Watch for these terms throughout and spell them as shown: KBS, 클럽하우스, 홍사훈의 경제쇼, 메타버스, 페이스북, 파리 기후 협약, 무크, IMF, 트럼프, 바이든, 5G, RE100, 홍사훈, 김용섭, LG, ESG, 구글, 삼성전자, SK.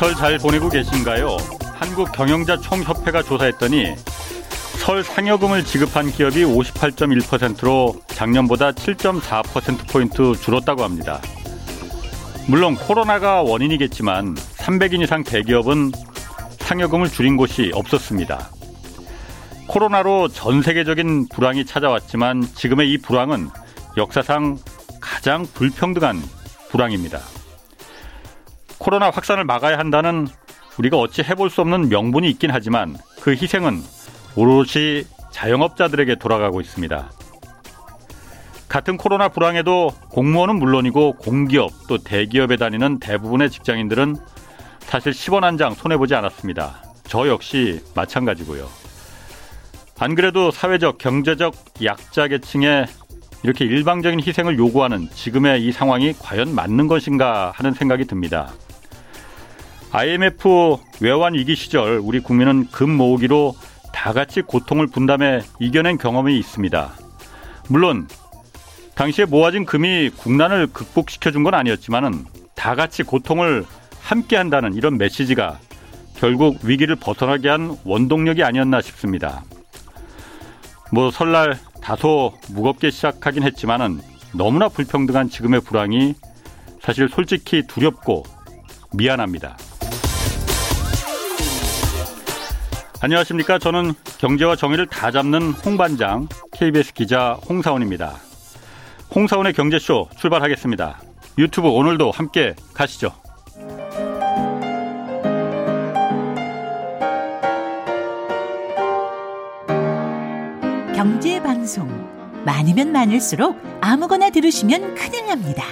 설 잘 보내고 계신가요? 한국경영자총협회가 조사했더니 설 상여금을 지급한 기업이 58.1%로 작년보다 7.4%포인트 줄었다고 합니다. 물론 코로나가 원인이겠지만 300인 이상 대기업은 상여금을 줄인 곳이 없었습니다. 코로나로 전 세계적인 불황이 찾아왔지만 지금의 이 불황은 역사상 가장 불평등한 불황입니다. 코로나 확산을 막아야 한다는 우리가 어찌 해볼 수 없는 명분이 있긴 하지만 그 희생은 오롯이 자영업자들에게 돌아가고 있습니다. 같은 코로나 불황에도 공무원은 물론이고 공기업 또 대기업에 다니는 대부분의 직장인들은 사실 10원 한 장 손해보지 않았습니다. 저 역시 마찬가지고요. 안 그래도 사회적, 경제적 약자 계층에 이렇게 일방적인 희생을 요구하는 지금의 이 상황이 과연 맞는 것인가 하는 생각이 듭니다. IMF 외환위기 시절 우리 국민은 금 모으기로 다 같이 고통을 분담해 이겨낸 경험이 있습니다. 물론 당시에 모아진 금이 국난을 극복시켜준 건 아니었지만 다 같이 고통을 함께한다는 이런 메시지가 결국 위기를 벗어나게 한 원동력이 아니었나 싶습니다. 뭐 설날 다소 무겁게 시작하긴 했지만 너무나 불평등한 지금의 불황이 사실 솔직히 두렵고 미안합니다. 안녕하십니까. 저는 경제와 정의를 다 잡는 홍반장 KBS 기자 홍사훈입니다. 홍사훈의 경제쇼 출발하겠습니다. 유튜브 오늘도 함께 가시죠. 경제방송 많으면 많을수록 아무거나 들으시면 큰일 납니다.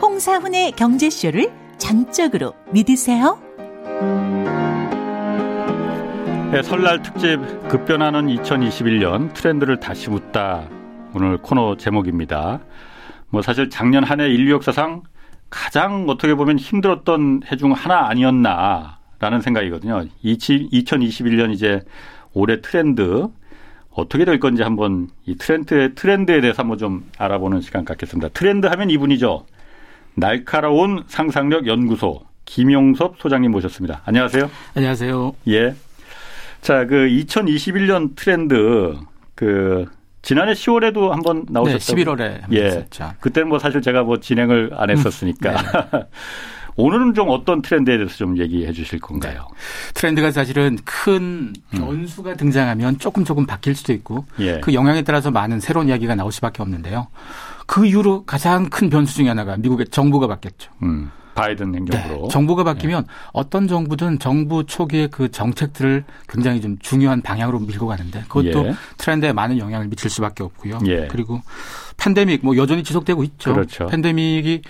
홍사훈의 경제쇼를 전적으로 믿으세요. 네, 설날 특집 급변하는 2021년 트렌드를 다시 묻다 오늘 코너 제목입니다. 뭐 사실 작년 한 해 인류 역사상 가장 어떻게 보면 힘들었던 해 중 하나 아니었나라는 생각이거든요. 2021년 이제 올해 트렌드 어떻게 될 건지 한번 이 트렌드에 대해서 한번 좀 알아보는 시간 갖겠습니다. 트렌드 하면 이분이죠. 날카로운 상상력 연구소 김용섭 소장님 모셨습니다. 안녕하세요. 안녕하세요. 예. 자, 그 2021년 트렌드 그 지난해 10월에도 한번 나오셨다고요? 네, 11월에 했었죠. 예. 그때는 뭐 사실 제가 뭐 진행을 안 했었으니까. 네. 오늘은 좀 어떤 트렌드에 대해서 좀 얘기해 주실 건가요? 트렌드가 사실은 큰 변수가 등장하면 조금 바뀔 수도 있고 예. 그 영향에 따라서 많은 새로운 이야기가 나올 수밖에 없는데요. 그 이후로 가장 큰 변수 중에 하나가 미국의 정부가 바뀌었죠. 바이든 행정부로. 네, 정부가 바뀌면 예. 어떤 정부든 정부 초기의 그 정책들을 굉장히 좀 중요한 방향으로 밀고 가는데 그것도 예. 트렌드에 많은 영향을 미칠 수밖에 없고요. 예. 그리고 팬데믹 뭐 여전히 지속되고 있죠. 그렇죠. 팬데믹이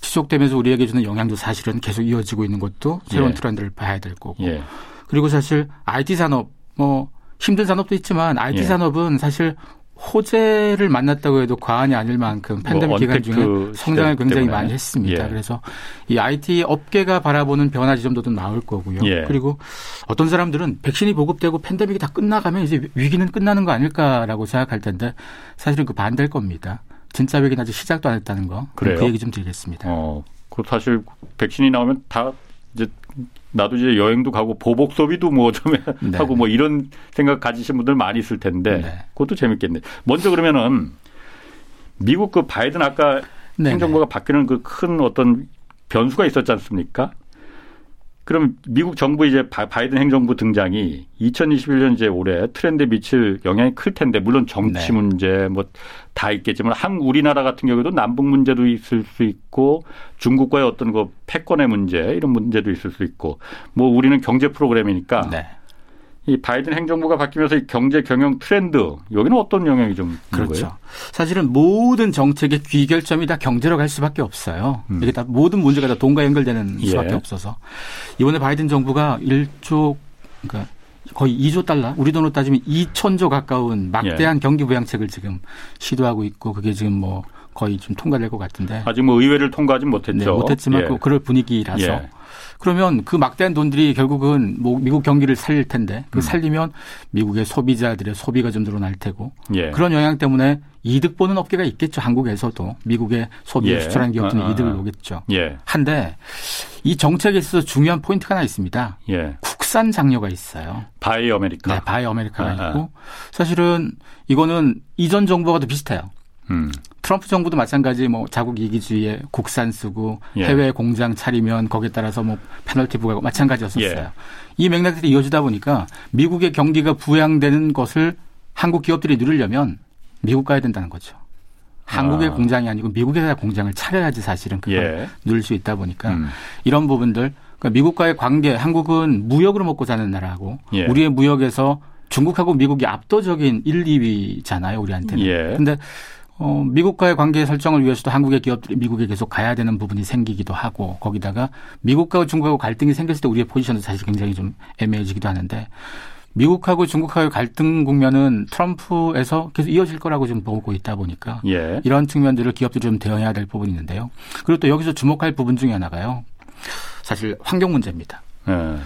지속되면서 우리에게 주는 영향도 사실은 계속 이어지고 있는 것도 새로운 예. 트렌드를 봐야 될 거고. 예. 그리고 사실 IT 산업 뭐 힘든 산업도 있지만 IT 예. 산업은 사실 호재를 만났다고 해도 과언이 아닐 만큼 팬데믹 뭐 기간 중에 성장을 굉장히 때문에. 많이 했습니다. 예. 그래서 이 IT 업계가 바라보는 변화 지점도 좀 나올 거고요. 예. 그리고 어떤 사람들은 백신이 보급되고 팬데믹이 다 끝나가면 이제 위기는 끝나는 거 아닐까라고 생각할 텐데 사실은 그 반대일 겁니다. 진짜 위기는 아직 시작도 안 했다는 거. 그래요? 그 얘기 좀 드리겠습니다. 그 사실 백신이 나오면 다 이제 나도 이제 여행도 가고 보복 소비도 뭐 좀 하고 뭐 이런 생각 가지신 분들 많이 있을 텐데 네네. 그것도 재밌겠네. 먼저 그러면은 미국 그 바이든 아까 네네. 행정부가 바뀌는 그 큰 어떤 변수가 있었지 않습니까? 그럼 미국 정부 이제 바이든 행정부 등장이 2021년 이제 올해 트렌드에 미칠 영향이 클 텐데 물론 정치 네. 문제 뭐 다 있겠지만 한국 우리나라 같은 경우에도 남북 문제도 있을 수 있고 중국과의 어떤 그 패권의 문제 이런 문제도 있을 수 있고 뭐 우리는 경제 프로그램이니까 네. 이 바이든 행정부가 바뀌면서 이 경제 경영 트렌드 여기는 어떤 영향이 좀 있는 그렇죠. 거예요? 사실은 모든 정책의 귀결점이 다 경제로 갈 수밖에 없어요. 이게 다 모든 문제가 다 돈과 연결되는 예. 수밖에 없어서 이번에 바이든 정부가 1조 그러니까 거의 2조 달러 우리 돈으로 따지면 2천조 가까운 막대한 예. 경기 부양책을 지금 시도하고 있고 그게 지금 뭐 거의 좀 통과될 것 같은데. 아직 뭐 의회를 통과하지 못했죠. 네, 못했지만 예. 그럴 분위기라서. 예. 그러면 그 막대한 돈들이 결국은 뭐 미국 경기를 살릴 텐데 그 살리면 미국의 소비자들의 소비가 좀 늘어날 테고 예. 그런 영향 때문에 이득 보는 업계가 있겠죠. 한국에서도 미국의 소비를 예. 수출한 기업들은 이득을 보겠죠. 예. 한데 이 정책에 있어서 중요한 포인트가 하나 있습니다. 예. 국산 장려가 있어요. 바이 아메리카. 네, 바이 아메리카가 있고 사실은 이거는 이전 정부와도 비슷해요. 트럼프 정부도 마찬가지 뭐 자국 이기주의에 국산 쓰고 예. 해외 공장 차리면 거기에 따라서 뭐 페널티 부과하고 마찬가지였었어요. 예. 이 맥락들이 이어지다 보니까 미국의 경기가 부양되는 것을 한국 기업들이 누리려면 미국 가야 된다는 거죠. 한국의 공장이 아니고 미국에서 공장을 차려야지 사실은 그걸 예. 누릴 수 있다 보니까 이런 부분들 그러니까 미국과의 관계 한국은 무역으로 먹고 사는 나라하고 예. 우리의 무역에서 중국하고 미국이 압도적인 1, 2위잖아요. 우리한테는. 그런데 예. 미국과의 관계 설정을 위해서도 한국의 기업들이 미국에 계속 가야 되는 부분이 생기기도 하고 거기다가 미국과 중국하고 갈등이 생겼을 때 우리의 포지션도 사실 굉장히 좀 애매해지기도 하는데 미국하고 중국하고의 갈등 국면은 트럼프에서 계속 이어질 거라고 좀 보고 있다 보니까 예. 이런 측면들을 기업들이 좀 대응해야 될 부분이 있는데요. 그리고 또 여기서 주목할 부분 중에 하나가요. 사실 환경 문제입니다. 예.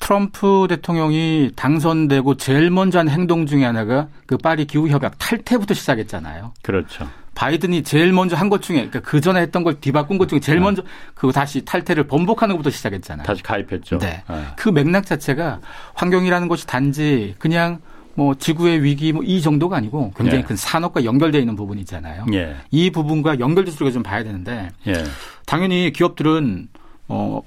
트럼프 대통령이 당선되고 제일 먼저 한 행동 중에 하나가 그 파리 기후 협약 탈퇴부터 시작했잖아요. 그렇죠. 바이든이 제일 먼저 한 것 중에 그러니까 그 전에 했던 걸 뒤바꾼 것 중에 제일 먼저 그거 다시 탈퇴를 번복하는 것부터 시작했잖아요. 다시 가입했죠. 네. 그 맥락 자체가 환경이라는 것이 단지 그냥 뭐 지구의 위기 뭐 이 정도가 아니고 굉장히 예. 큰 산업과 연결되어 있는 부분이잖아요. 예. 이 부분과 연결돼서 우리가 좀 봐야 되는데 예. 당연히 기업들은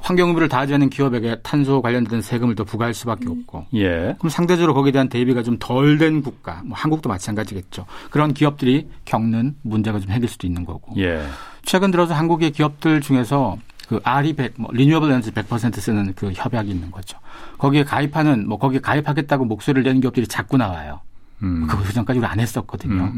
환경 의무를 다하지 않은 기업에게 탄소 관련된 세금을 더 부과할 수밖에 없고 예. 그럼 상대적으로 거기에 대한 대비가 좀 덜 된 국가, 뭐 한국도 마찬가지겠죠. 그런 기업들이 겪는 문제가 좀 해결될 수도 있는 거고 예. 최근 들어서 한국의 기업들 중에서 그 RE100, 뭐 리뉴어블 에너지 100% 쓰는 그 협약이 있는 거죠. 거기에 가입하는, 뭐 거기에 가입하겠다고 목소리를 내는 기업들이 자꾸 나와요. 그 전까지 우리 안 했었거든요.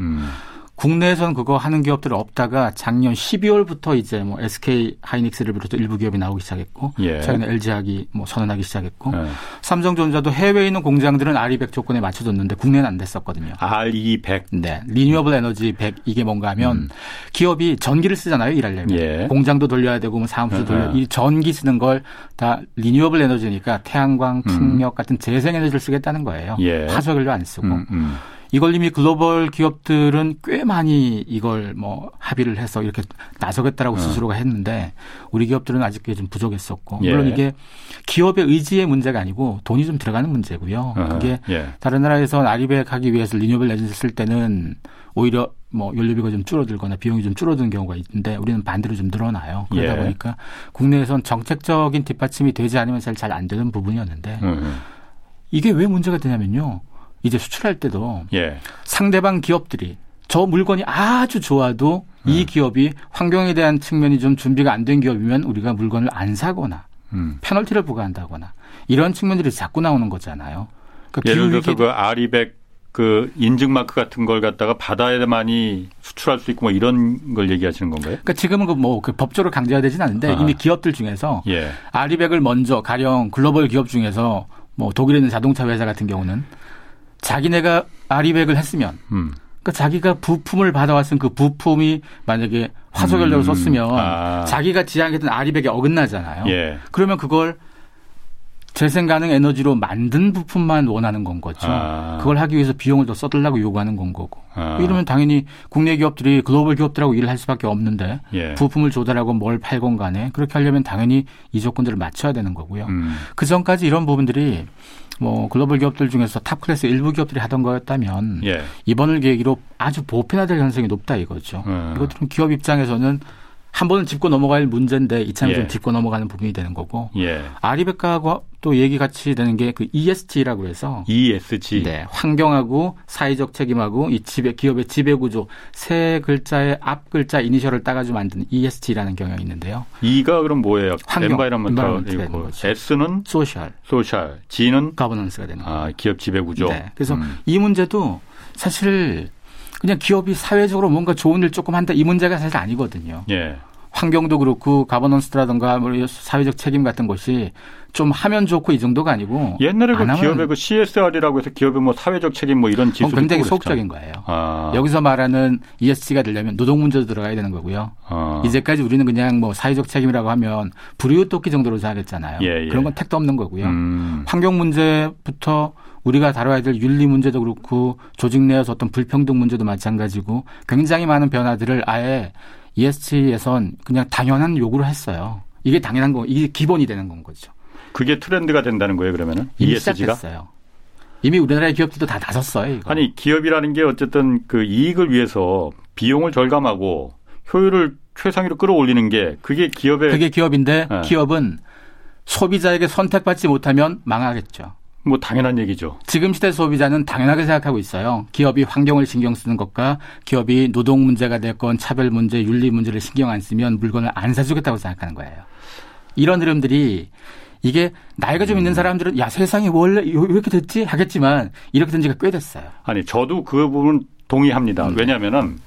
국내에서는 그거 하는 기업들 없다가 작년 12월부터 이제 뭐 SK 하이닉스를 비롯해 일부 기업이 나오기 시작했고 예. 최근에 LG하기 뭐 선언하기 시작했고 예. 삼성전자도 해외에 있는 공장들은 RE100 조건에 맞춰줬는데 국내는 안 됐었거든요. RE100. 네. 리뉴어블 에너지 100 이게 뭔가 하면 기업이 전기를 쓰잖아요. 일하려면. 예. 공장도 돌려야 되고 뭐 사무실도 돌려야 되고 이 전기 쓰는 걸 다 리뉴어블 에너지니까 태양광, 풍력 같은 재생에너지를 쓰겠다는 거예요. 예. 화석연료 안 쓰고. 이걸 이미 글로벌 기업들은 꽤 많이 이걸 뭐 합의를 해서 이렇게 나서겠다라고 스스로가 했는데 우리 기업들은 아직 그게 좀 부족했었고 예. 물론 이게 기업의 의지의 문제가 아니고 돈이 좀 들어가는 문제고요. 그게 예. 다른 나라에서는 RE100 하기 위해서 리뉴얼 에너지 쓸 때는 오히려 뭐 연료비가 좀 줄어들거나 비용이 좀 줄어드는 경우가 있는데 우리는 반대로 좀 늘어나요. 그러다 예. 보니까 국내에선 정책적인 뒷받침이 되지 않으면 잘 안 되는 부분이었는데 이게 왜 문제가 되냐면요. 이제 수출할 때도 예. 상대방 기업들이 저 물건이 아주 좋아도 이 기업이 환경에 대한 측면이 좀 준비가 안 된 기업이면 우리가 물건을 안 사거나 페널티를 부과한다거나 이런 측면들이 자꾸 나오는 거잖아요. 그러니까 예를 들어서 그 RE100 그 인증마크 같은 걸 갖다가 받아야만이 수출할 수 있고 뭐 이런 걸 얘기하시는 건가요? 그러니까 지금은 그 법적으로 강제화 되진 않는데 이미 기업들 중에서 예. RE100을 먼저 가령 글로벌 기업 중에서 뭐 독일에 있는 자동차 회사 같은 경우는 자기네가 RE100을 했으면 그러니까 자기가 부품을 받아왔으면 그 부품이 만약에 화석연료를 썼으면 자기가 지향했던 RE100에 어긋나잖아요. 예. 그러면 그걸 재생가능 에너지로 만든 부품만 원하는 건 거죠. 그걸 하기 위해서 비용을 더 써달라고 요구하는 건 거고. 이러면 당연히 국내 기업들이 글로벌 기업들하고 일을 할 수밖에 없는데 예. 부품을 조달하고 뭘 팔건 간에 그렇게 하려면 당연히 이 조건들을 맞춰야 되는 거고요. 그전까지 이런 부분들이 뭐 글로벌 기업들 중에서 탑클래스 일부 기업들이 하던 거였다면 예. 이번을 계기로 아주 보편화될 가능성이 높다 이거죠. 이것들은 기업 입장에서는 한 번은 짚고 넘어갈 문제인데 이참에 좀 짚고 넘어가는 부분이 되는 거고 예. 아리백과하고 또 얘기 같이 되는 게 그 ESG라고 해서 ESG 네, 환경하고 사회적 책임하고 이 기업의 지배구조 세 글자의 앞 글자 이니셜을 따가지고 만든 ESG라는 경향이 있는데요. E가 그럼 뭐예요? 환경, environment이고 S는 소셜, G는 가버넌스가 되는 거예요. 기업 지배구조. 네, 그래서 이 문제도 사실 그냥 기업이 사회적으로 뭔가 좋은 일 조금 한다 이 문제가 사실 아니거든요. 예. 환경도 그렇고 가버넌스라든가 사회적 책임 같은 것이 좀 하면 좋고 이 정도가 아니고 옛날에 그 기업의 그 CSR이라고 해서 기업의 뭐 사회적 책임 뭐 이런 지수도 굉장히 소극적인 거예요. 아. 여기서 말하는 ESG가 되려면 노동 문제도 들어가야 되는 거고요. 아. 이제까지 우리는 그냥 뭐 사회적 책임이라고 하면 불우유토끼 정도로 잘했잖아요. 예, 예. 그런 건 택도 없는 거고요. 환경 문제부터 우리가 다뤄야 될 윤리 문제도 그렇고 조직 내에서 어떤 불평등 문제도 마찬가지고 굉장히 많은 변화들을 아예 ESG에선 그냥 당연한 요구를 했어요. 이게 당연한 거, 이게 기본이 되는 건 거죠. 그게 트렌드가 된다는 거예요, 그러면은? 이미 ESG가? 시작했어요. 이미 우리나라의 기업들도 다 나섰어요. 이거. 아니, 기업이라는 게 어쨌든 그 이익을 위해서 비용을 절감하고 효율을 최상위로 끌어올리는 게 그게 기업의. 그게 기업인데 네. 기업은 소비자에게 선택받지 못하면 망하겠죠. 뭐 당연한 얘기죠. 지금 시대 소비자는 당연하게 생각하고 있어요. 기업이 환경을 신경 쓰는 것과 기업이 노동 문제가 됐건 차별 문제, 윤리 문제를 신경 안 쓰면 물건을 안 사주겠다고 생각하는 거예요. 이런 흐름들이 이게 나이가 좀 있는 사람들은 야 세상이 원래 이렇게 됐지 하겠지만 이렇게 된 지가 꽤 됐어요. 아니 저도 그 부분 동의합니다. 왜냐하면은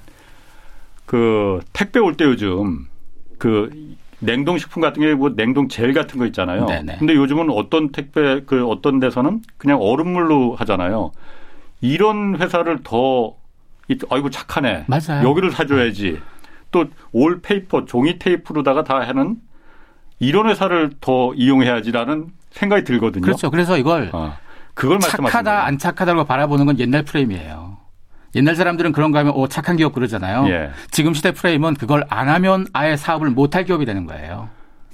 그 택배 올 때 요즘 그 냉동식품 같은 게 뭐 냉동 젤 같은 거 있잖아요. 네네. 근데 요즘은 어떤 택배 그 어떤 데서는 그냥 얼음물로 하잖아요. 이런 회사를 더 아이고 착하네. 맞아요. 여기를 사줘야지. 또 올 페이퍼 종이 테이프로다가 다 하는 이런 회사를 더 이용해야지라는 생각이 들거든요. 그렇죠. 그래서 이걸 그걸 착하다 안 착하다고 바라보는 건 옛날 프레임이에요. 옛날 사람들은 그런 거 하면 착한 기업 그러잖아요. 예. 지금 시대 프레임은 그걸 안 하면 아예 사업을 못할 기업이 되는 거예요.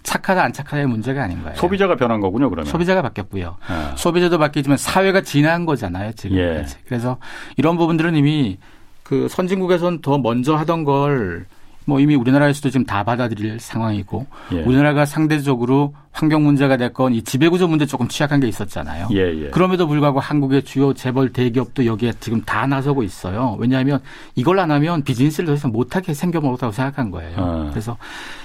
착하다 안 착하다의 문제가 아닌 거예요. 소비자가 변한 거군요. 그러면. 소비자가 바뀌었고요. 아. 소비자도 바뀌지만 사회가 진화한 거잖아요. 지금까지. 예. 그래서 이런 부분들은 이미 그 선진국에서는 더 먼저 하던 걸 뭐 이미 우리나라에서도 지금 다 받아들일 상황이고 예. 우리나라가 상대적으로 환경 문제가 됐건 이 지배구조 문제 조금 취약한 게 있었잖아요. 예, 예. 그럼에도 불구하고 한국의 주요 재벌 대기업도 여기에 지금 다 나서고 있어요. 왜냐하면 이걸 안 하면 비즈니스를 더 이상 못하게 생겨먹었다고 생각한 거예요. 아. 그래서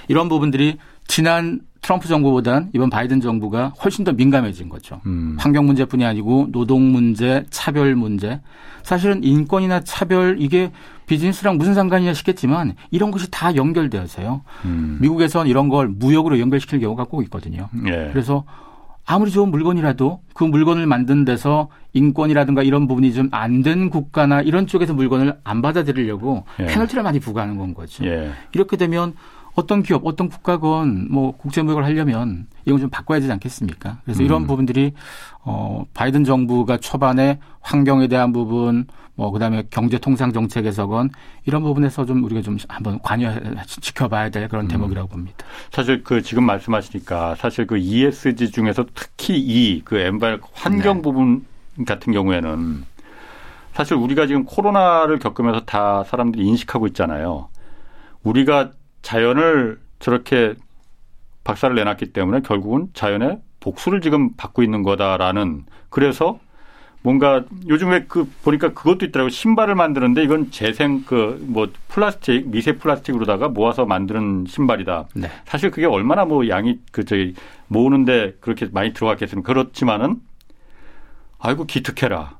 이런 부분들이 지난 트럼프 정부보다는 이번 바이든 정부가 훨씬 더 민감해진 거죠. 환경 문제뿐이 아니고 노동 문제, 차별 문제. 사실은 인권이나 차별 이게 비즈니스랑 무슨 상관이냐 싶겠지만 이런 것이 다 연결되어서요. 미국에선 이런 걸 무역으로 연결시킬 경우가 꼭 있거든요. 예. 그래서 아무리 좋은 물건이라도 그 물건을 만든 데서 인권이라든가 이런 부분이 좀 안 된 국가나 이런 쪽에서 물건을 안 받아들이려고 예. 페널티를 많이 부과하는 건 거죠. 예. 이렇게 되면 어떤 기업, 어떤 국가건 뭐 국제무역을 하려면 이건 좀 바꿔야 되지 않겠습니까? 그래서 이런 부분들이 바이든 정부가 초반에 환경에 대한 부분, 뭐 그다음에 경제통상 정책에서건 이런 부분에서 좀 우리가 좀 한번 지켜봐야 될 그런 대목이라고 봅니다. 사실 그 지금 말씀하시니까 사실 그 ESG 중에서 특히 이 그 엔발 환경 네. 부분 같은 경우에는 사실 우리가 지금 코로나를 겪으면서 다 사람들이 인식하고 있잖아요. 우리가 자연을 저렇게 박살을 내놨기 때문에 결국은 자연의 복수를 지금 받고 있는 거다라는 그래서 뭔가 요즘에 그 보니까 그것도 있더라고요. 신발을 만드는데 이건 재생 그 뭐 플라스틱 미세 플라스틱으로다가 모아서 만드는 신발이다. 네. 사실 그게 얼마나 뭐 양이 그 저기 모으는데 그렇게 많이 들어갔겠습니까? 그렇지만은 아이고 기특해라.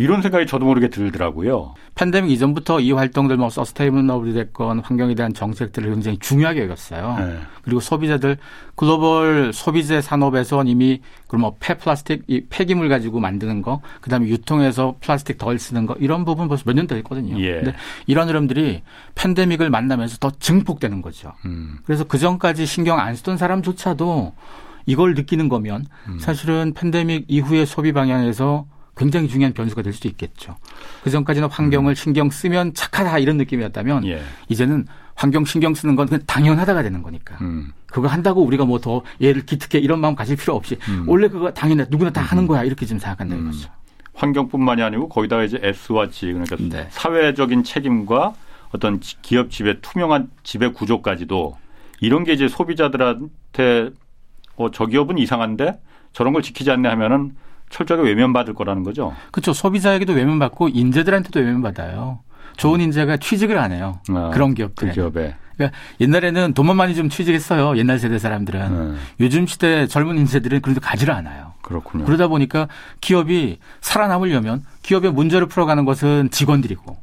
이런 생각이 저도 모르게 들더라고요. 팬데믹 이전부터 이 활동들 뭐 서스테이너블이 됐건 환경에 대한 정책들을 굉장히 중요하게 여겼어요. 네. 그리고 소비자들 글로벌 소비재 산업에서는 이미 그럼 뭐 폐플라스틱 이 폐기물 가지고 만드는 거, 그다음에 유통해서 플라스틱 덜 쓰는 거 이런 부분 벌써 몇 년 됐거든요. 예. 근데 이런 흐름들이 팬데믹을 만나면서 더 증폭되는 거죠. 그래서 그 전까지 신경 안 쓰던 사람조차도 이걸 느끼는 거면 사실은 팬데믹 이후의 소비 방향에서 굉장히 중요한 변수가 될 수도 있겠죠. 그전까지는 환경을 신경 쓰면 착하다 이런 느낌이었다면 예. 이제는 환경 신경 쓰는 건 그냥 당연하다가 되는 거니까. 그거 한다고 우리가 뭐 더 얘를 기특해 이런 마음 가질 필요 없이 원래 그거 당연해 누구나 다 하는 거야 이렇게 지금 생각한다는 거죠. 환경뿐만이 아니고 거기다가 이제 S와 G 그러니까 네. 사회적인 책임과 어떤 기업 지배 투명한 지배 구조까지도 이런 게 이제 소비자들한테 저 기업은 이상한데 저런 걸 지키지 않네 하면은 철저하게 외면받을 거라는 거죠. 그렇죠. 소비자에게도 외면받고 인재들한테도 외면받아요. 좋은 인재가 취직을 안 해요. 아, 그런 기업들. 그 기업에. 그러니까 옛날에는 돈만 많이 좀 취직했어요. 옛날 세대 사람들은. 요즘 시대 젊은 인재들은 그래도 가지를 않아요. 그렇군요. 그러다 보니까 기업이 살아남으려면 기업의 문제를 풀어가는 것은 직원들이고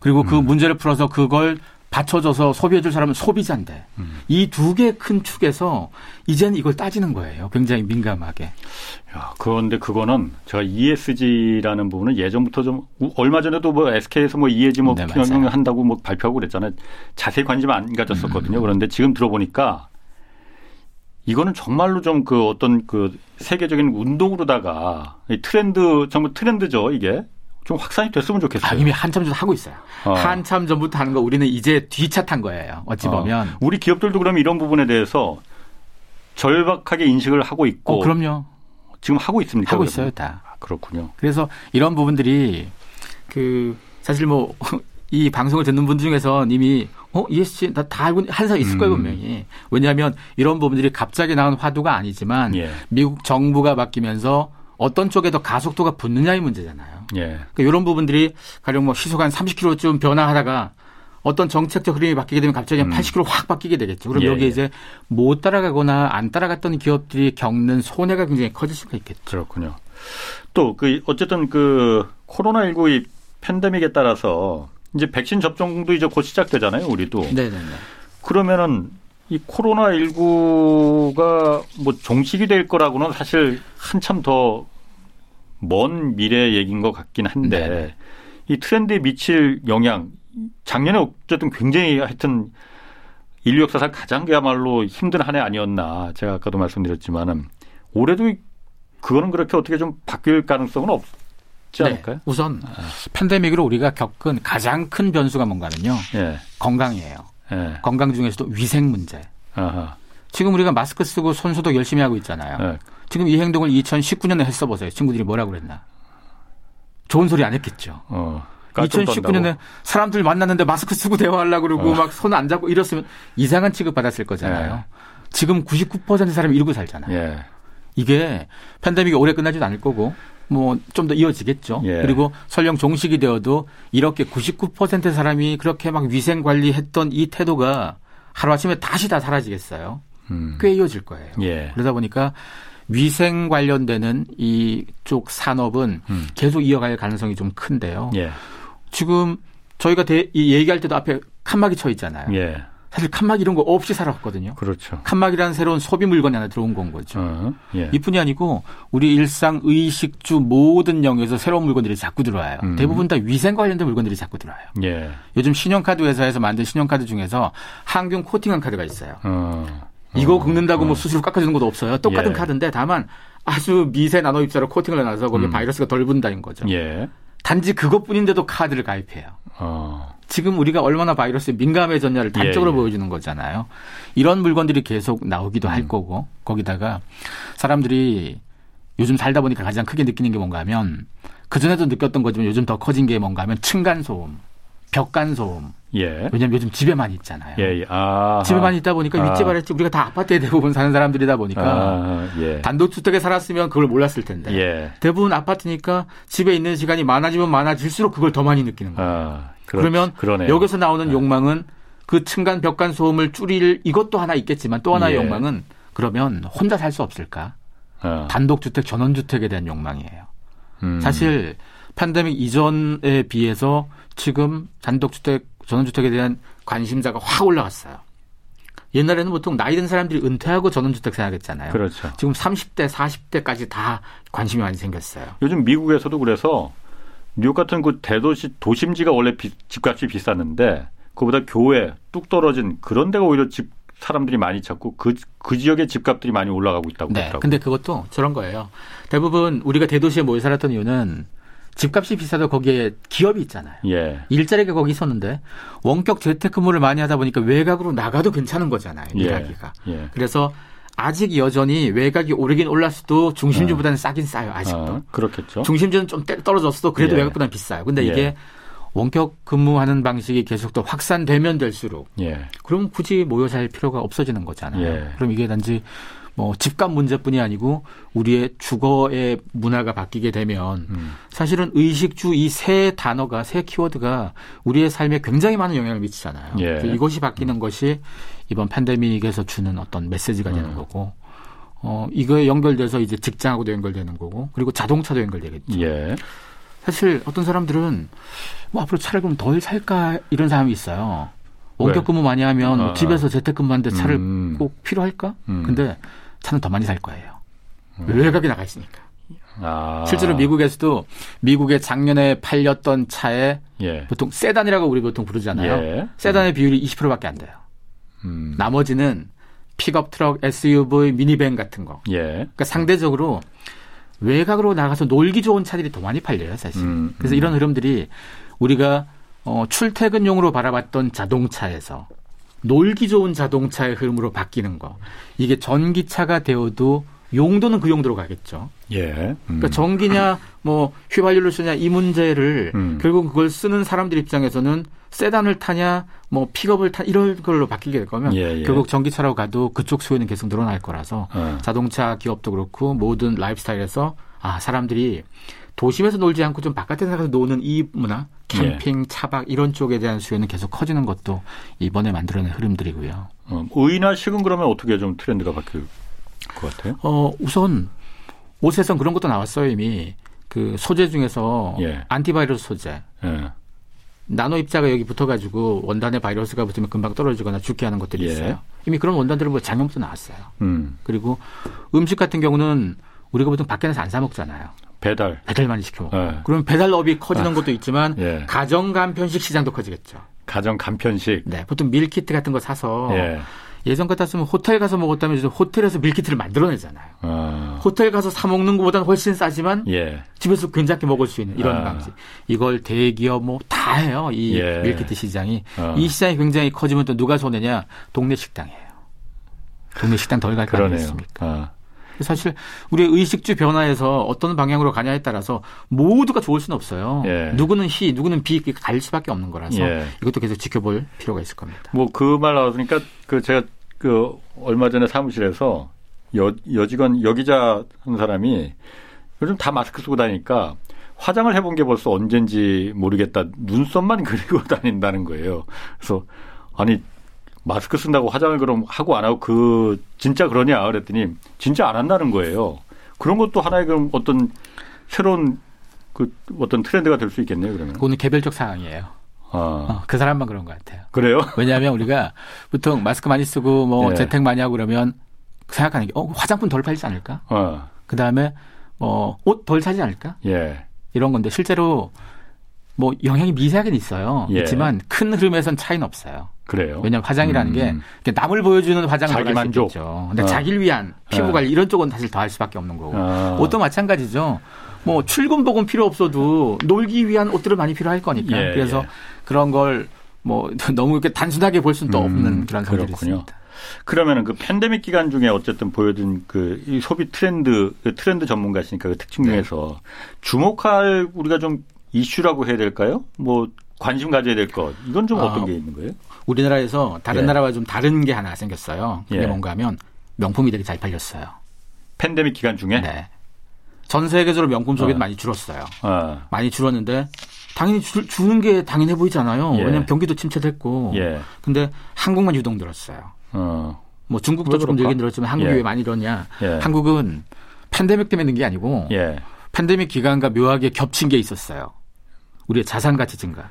그리고 그 문제를 풀어서 그걸 받쳐줘서 소비해줄 사람은 소비자인데 이 두 개 큰 축에서 이제는 이걸 따지는 거예요. 굉장히 민감하게. 야, 그런데 그거는 제가 ESG라는 부분은 예전부터 좀 얼마 전에도 뭐 SK에서 뭐 ESG 뭐 경영한다고 뭐 발표하고 그랬잖아요. 자세히 관심 안 가졌었거든요. 그런데 지금 들어보니까 이거는 정말로 좀 그 어떤 그 세계적인 운동으로다가 트렌드 정말 트렌드죠 이게. 좀 확산이 됐으면 좋겠어요. 아, 이미 한참 전부터 하고 있어요. 한참 전부터 하는 거 우리는 이제 뒤차 탄 거예요. 어찌 보면. 우리 기업들도 그러면 이런 부분에 대해서 절박하게 인식을 하고 있고. 그럼요. 지금 하고 있습니까? 하고 그러면? 있어요. 다. 아, 그렇군요. 그래서 이런 부분들이 그 사실 뭐 이 방송을 듣는 분들 중에서 이미 ESG 나 다 알고 한 사람 있을 거예요 분명히. 왜냐하면 이런 부분들이 갑자기 나온 화두가 아니지만 예. 미국 정부가 바뀌면서 어떤 쪽에 더 가속도가 붙느냐의 문제잖아요. 예. 그러니까 이런 부분들이 가령 뭐 시속 한 30km쯤 변화하다가 어떤 정책적 흐름이 바뀌게 되면 갑자기 80km 확 바뀌게 되겠죠. 그럼 여기에 이제 못 따라가거나 안 따라갔던 기업들이 겪는 손해가 굉장히 커질 수가 있겠죠. 그렇군요. 또 그 어쨌든 그 코로나19 이 팬데믹에 따라서 이제 백신 접종도 이제 곧 시작되잖아요. 우리도. 네네네. 그러면은 이 코로나19가 뭐 종식이 될 거라고는 사실 한참 더 먼 미래의 얘기인 것 같긴 한데 네네. 이 트렌드에 미칠 영향 작년에 어쨌든 굉장히 하여튼 인류 역사상 가장 그야말로 힘든 한 해 아니었나 제가 아까도 말씀드렸지만은 올해도 그거는 그렇게 어떻게 좀 바뀔 가능성은 없지 않을까요? 네. 우선 팬데믹으로 우리가 겪은 가장 큰 변수가 뭔가면요. 네. 건강이에요. 네. 건강 중에서도 위생 문제. 아하. 지금 우리가 마스크 쓰고 손소독 열심히 하고 있잖아요. 네. 지금 이 행동을 2019년에 했어 보세요. 친구들이 뭐라고 그랬나. 좋은 소리 안 했겠죠. 2019년에 사람들 만났는데 마스크 쓰고 대화하려고 그러고 막 손 안 잡고 이랬으면 이상한 취급받았을 거잖아요. 네. 지금 99% 사람이 이러고 살잖아요. 예. 이게 팬데믹이 오래 끝나지도 않을 거고 뭐 좀 더 이어지겠죠. 예. 그리고 설령 종식이 되어도 이렇게 99% 사람이 그렇게 막 위생관리했던 이 태도가 하루아침에 다시 다 사라지겠어요. 꽤 이어질 거예요. 예. 그러다 보니까 위생 관련되는 이쪽 산업은 계속 이어갈 가능성이 좀 큰데요. 예. 지금 저희가 이 얘기할 때도 앞에 칸막이 쳐 있잖아요. 예. 사실 칸막이 이런 거 없이 살아왔거든요. 그렇죠. 칸막이라는 새로운 소비 물건이 하나 들어온 건 거죠. 예. 이뿐이 아니고 우리 일상 의식주 모든 영역에서 새로운 물건들이 자꾸 들어와요. 대부분 다 위생 관련된 물건들이 자꾸 들어와요. 예. 요즘 신용카드 회사에서 만든 신용카드 중에서 항균 코팅한 카드가 있어요. 이거 긁는다고 뭐 수수료 깎아주는 것도 없어요. 똑같은 카드인데 다만 아주 미세 나노 입자로 코팅을 해놔서 거기에 바이러스가 덜 분다는 거죠. 예. 단지 그것뿐인데도 카드를 가입해요. 지금 우리가 얼마나 바이러스에 민감해졌냐를 단적으로 보여주는 거잖아요. 이런 물건들이 계속 나오기도 할 거고 거기다가 사람들이 요즘 살다 보니까 가장 크게 느끼는 게 뭔가 하면 그전에도 느꼈던 거지만 요즘 더 커진 게 뭔가 하면 층간소음, 벽간소음. 예. 왜냐하면 요즘 집에만 있잖아요. 예. 아. 집에만 있다 보니까 윗집 아랫집 우리가 다 아파트에 대부분 사는 사람들이다 보니까 단독주택에 살았으면 그걸 몰랐을 텐데 대부분 아파트니까 집에 있는 시간이 많아지면 많아질수록 그걸 더 많이 느끼는 거예요. 그러면 그러네요. 여기서 나오는 욕망은 그 층간 벽간 소음을 줄일 이것도 하나 있겠지만 또 하나의 욕망은 그러면 혼자 살 수 없을까? 단독주택 전원주택에 대한 욕망이에요. 사실 팬데믹 이전에 비해서 지금 단독주택 전원주택에 대한 관심자가 확 올라갔어요. 옛날에는 보통 나이 든 사람들이 은퇴하고 전원주택 생각했잖아요. 그렇죠. 지금 30대, 40대까지 다 관심이 많이 생겼어요. 요즘 미국에서도 그래서 뉴욕 같은 그 대도시 도심지가 원래 집값이 비쌌는데 그보다 교외 뚝 떨어진 그런 데가 오히려 집 사람들이 많이 찾고 그 지역의 집값들이 많이 올라가고 있다고 하더라고요. 네, 근데 그것도 저런 거예요. 대부분 우리가 대도시에 모여 살았던 이유는 집값이 비싸도 거기에 기업이 있잖아요. 예. 일자리가 거기 있었는데 원격 재택근무를 많이 하다 보니까 외곽으로 나가도 괜찮은 거잖아요. 일하기가. 그래서 아직 여전히 외곽이 오르긴 올랐어도 중심지보다는 싸긴 싸요. 아직도. 그렇겠죠. 중심지는 좀 떨어졌어도 그래도 외곽보다는 비싸요. 근데 이게 원격 근무하는 방식이 계속 더 확산되면 될수록 그럼 굳이 모여 살 필요가 없어지는 거잖아요. 그럼 이게 단지 뭐 집값 문제뿐이 아니고 우리의 주거의 문화가 바뀌게 되면 사실은 의식주 이 세 단어가 세 키워드가 우리의 삶에 굉장히 많은 영향을 미치잖아요. 이것이 바뀌는 것이 이번 팬데믹에서 주는 어떤 메시지가 되는 거고 이거에 연결돼서 이제 직장하고도 연결되는 거고 그리고 자동차도 연결되겠죠. 사실 어떤 사람들은 뭐 앞으로 차를 그럼 덜 살까 이런 사람이 있어요. 원격근무 많이 하면 집에서 재택근무하는데 차를 꼭 필요할까? 근데 차는 더 많이 살 거예요. 외곽에 나가 있으니까. 아. 실제로 미국에서도 미국에 작년에 팔렸던 차에 보통 세단이라고 우리 보통 부르잖아요. 세단의 비율이 20%밖에 안 돼요. 나머지는 픽업 트럭, SUV, 미니밴 같은 거. 그러니까 상대적으로 외곽으로 나가서 놀기 좋은 차들이 더 많이 팔려요, 사실. 그래서 이런 흐름들이 우리가 출퇴근용으로 바라봤던 자동차에서 놀기 좋은 자동차의 흐름으로 바뀌는 거. 이게 전기차가 되어도 용도는 그 용도로 가겠죠. 그러니까 전기냐 뭐 휘발유를 쓰냐 이 문제를 결국 그걸 쓰는 사람들 입장에서는 세단을 타냐 뭐 픽업을 타냐 이런 걸로 바뀌게 될 거면 결국 전기차라고 가도 그쪽 수요는 계속 늘어날 거라서 자동차 기업도 그렇고 모든 라이프스타일에서 아 사람들이 도심에서 놀지 않고 좀 바깥에 나가서 노는 이 문화, 캠핑, 차박 이런 쪽에 대한 수요는 계속 커지는 것도 이번에 만들어낸 흐름들이고요. 의나 식은 그러면 어떻게 좀 트렌드가 바뀔 것 같아요? 우선 옷에선 그런 것도 나왔어요. 이미 그 소재 중에서 안티바이러스 소재. 나노 입자가 여기 붙어가지고 원단에 바이러스가 붙으면 금방 떨어지거나 죽게 하는 것들이 있어요. 이미 그런 원단들은 뭐 작년부터 나왔어요. 그리고 음식 같은 경우는 우리가 보통 밖에서 안 사 먹잖아요. 배달 많이 시켜 먹고. 그러면 배달업이 커지는 것도 있지만 가정 간편식 시장도 커지겠죠. 가정 간편식. 네, 보통 밀키트 같은 거 사서 예전 같았으면 호텔 가서 먹었다면 요즘 호텔에서 밀키트를 만들어내잖아요. 호텔 가서 사 먹는 것보다는 훨씬 싸지만 집에서 괜찮게 먹을 수 있는 이런 방식. 이걸 대기업 뭐 다 해요. 이 밀키트 시장이. 이 시장이 굉장히 커지면 또 누가 손해냐? 동네 식당이에요. 동네 식당 덜 갈 거 아니겠습니까? 사실 우리의 의식주 변화에서 어떤 방향으로 가냐에 따라서 모두가 좋을 수는 없어요. 누구는 희, 누구는 비 갈 수밖에 없는 거라서 이것도 계속 지켜볼 필요가 있을 겁니다. 뭐 그 말 나왔으니까 그 제가 그 얼마 전에 사무실에서 여직원 여기자 한 사람이 요즘 다 마스크 쓰고 다니니까 화장을 해본 게 벌써 언젠지 모르겠다. 눈썹만 그리고 다닌다는 거예요. 그래서 아니. 마스크 쓴다고 화장을 그럼 하고 안 하고 그 진짜 그러냐 그랬더니 진짜 안 한다는 거예요. 그런 것도 하나의 그럼 어떤 새로운 그 어떤 트렌드가 될 수 있겠네요. 그러면 그거는 개별적 상황이에요. 그 사람만 그런 것 같아요. 그래요? 왜냐하면 우리가 보통 마스크 많이 쓰고 뭐 재택 많이 하고 그러면 생각하는 게 화장품 덜 팔지 않을까? 그 다음에 옷 덜 사지 않을까? 이런 건데 실제로 뭐 영향이 미세하긴 있어요. 있지만 큰 흐름에선 차이는 없어요. 그래요. 왜냐하면 화장이라는 게 남을 보여주는 화장은 덜 할 수 있겠죠. 근데 자기를 위한 피부 관리 이런 쪽은 사실 더 할 수밖에 없는 거고. 옷도 마찬가지죠. 뭐 출근복은 필요 없어도 놀기 위한 옷들은 많이 필요할 거니까. 그래서 그런 걸 뭐 너무 이렇게 단순하게 볼 수는 또 없는 그런 성질이 있습니다. 그러면은 그 팬데믹 기간 중에 어쨌든 보여준 그 이 소비 트렌드 전문가시니까 그 특징 중에서 주목할 우리가 좀 이슈라고 해야 될까요? 뭐 관심 가져야 될 것. 이건 좀 어떤 게 있는 거예요? 우리나라에서 다른 나라와 좀 다른 게 하나 생겼어요. 그게 뭔가 하면 명품이 되게 잘 팔렸어요. 팬데믹 기간 중에? 네. 전 세계적으로 명품 소비도 많이 줄었어요. 많이 줄었는데 당연히 주는 게 당연해 보이잖아요. 왜냐하면 경기도 침체됐고. 근데 한국만 유동 늘었어요. 뭐 중국도 조금 늘긴 늘었지만 한국이 왜 많이 늘었냐. 한국은 팬데믹 때문에 는 게 아니고 팬데믹 기간과 묘하게 겹친 게 있었어요. 우리의 자산 가치 증가.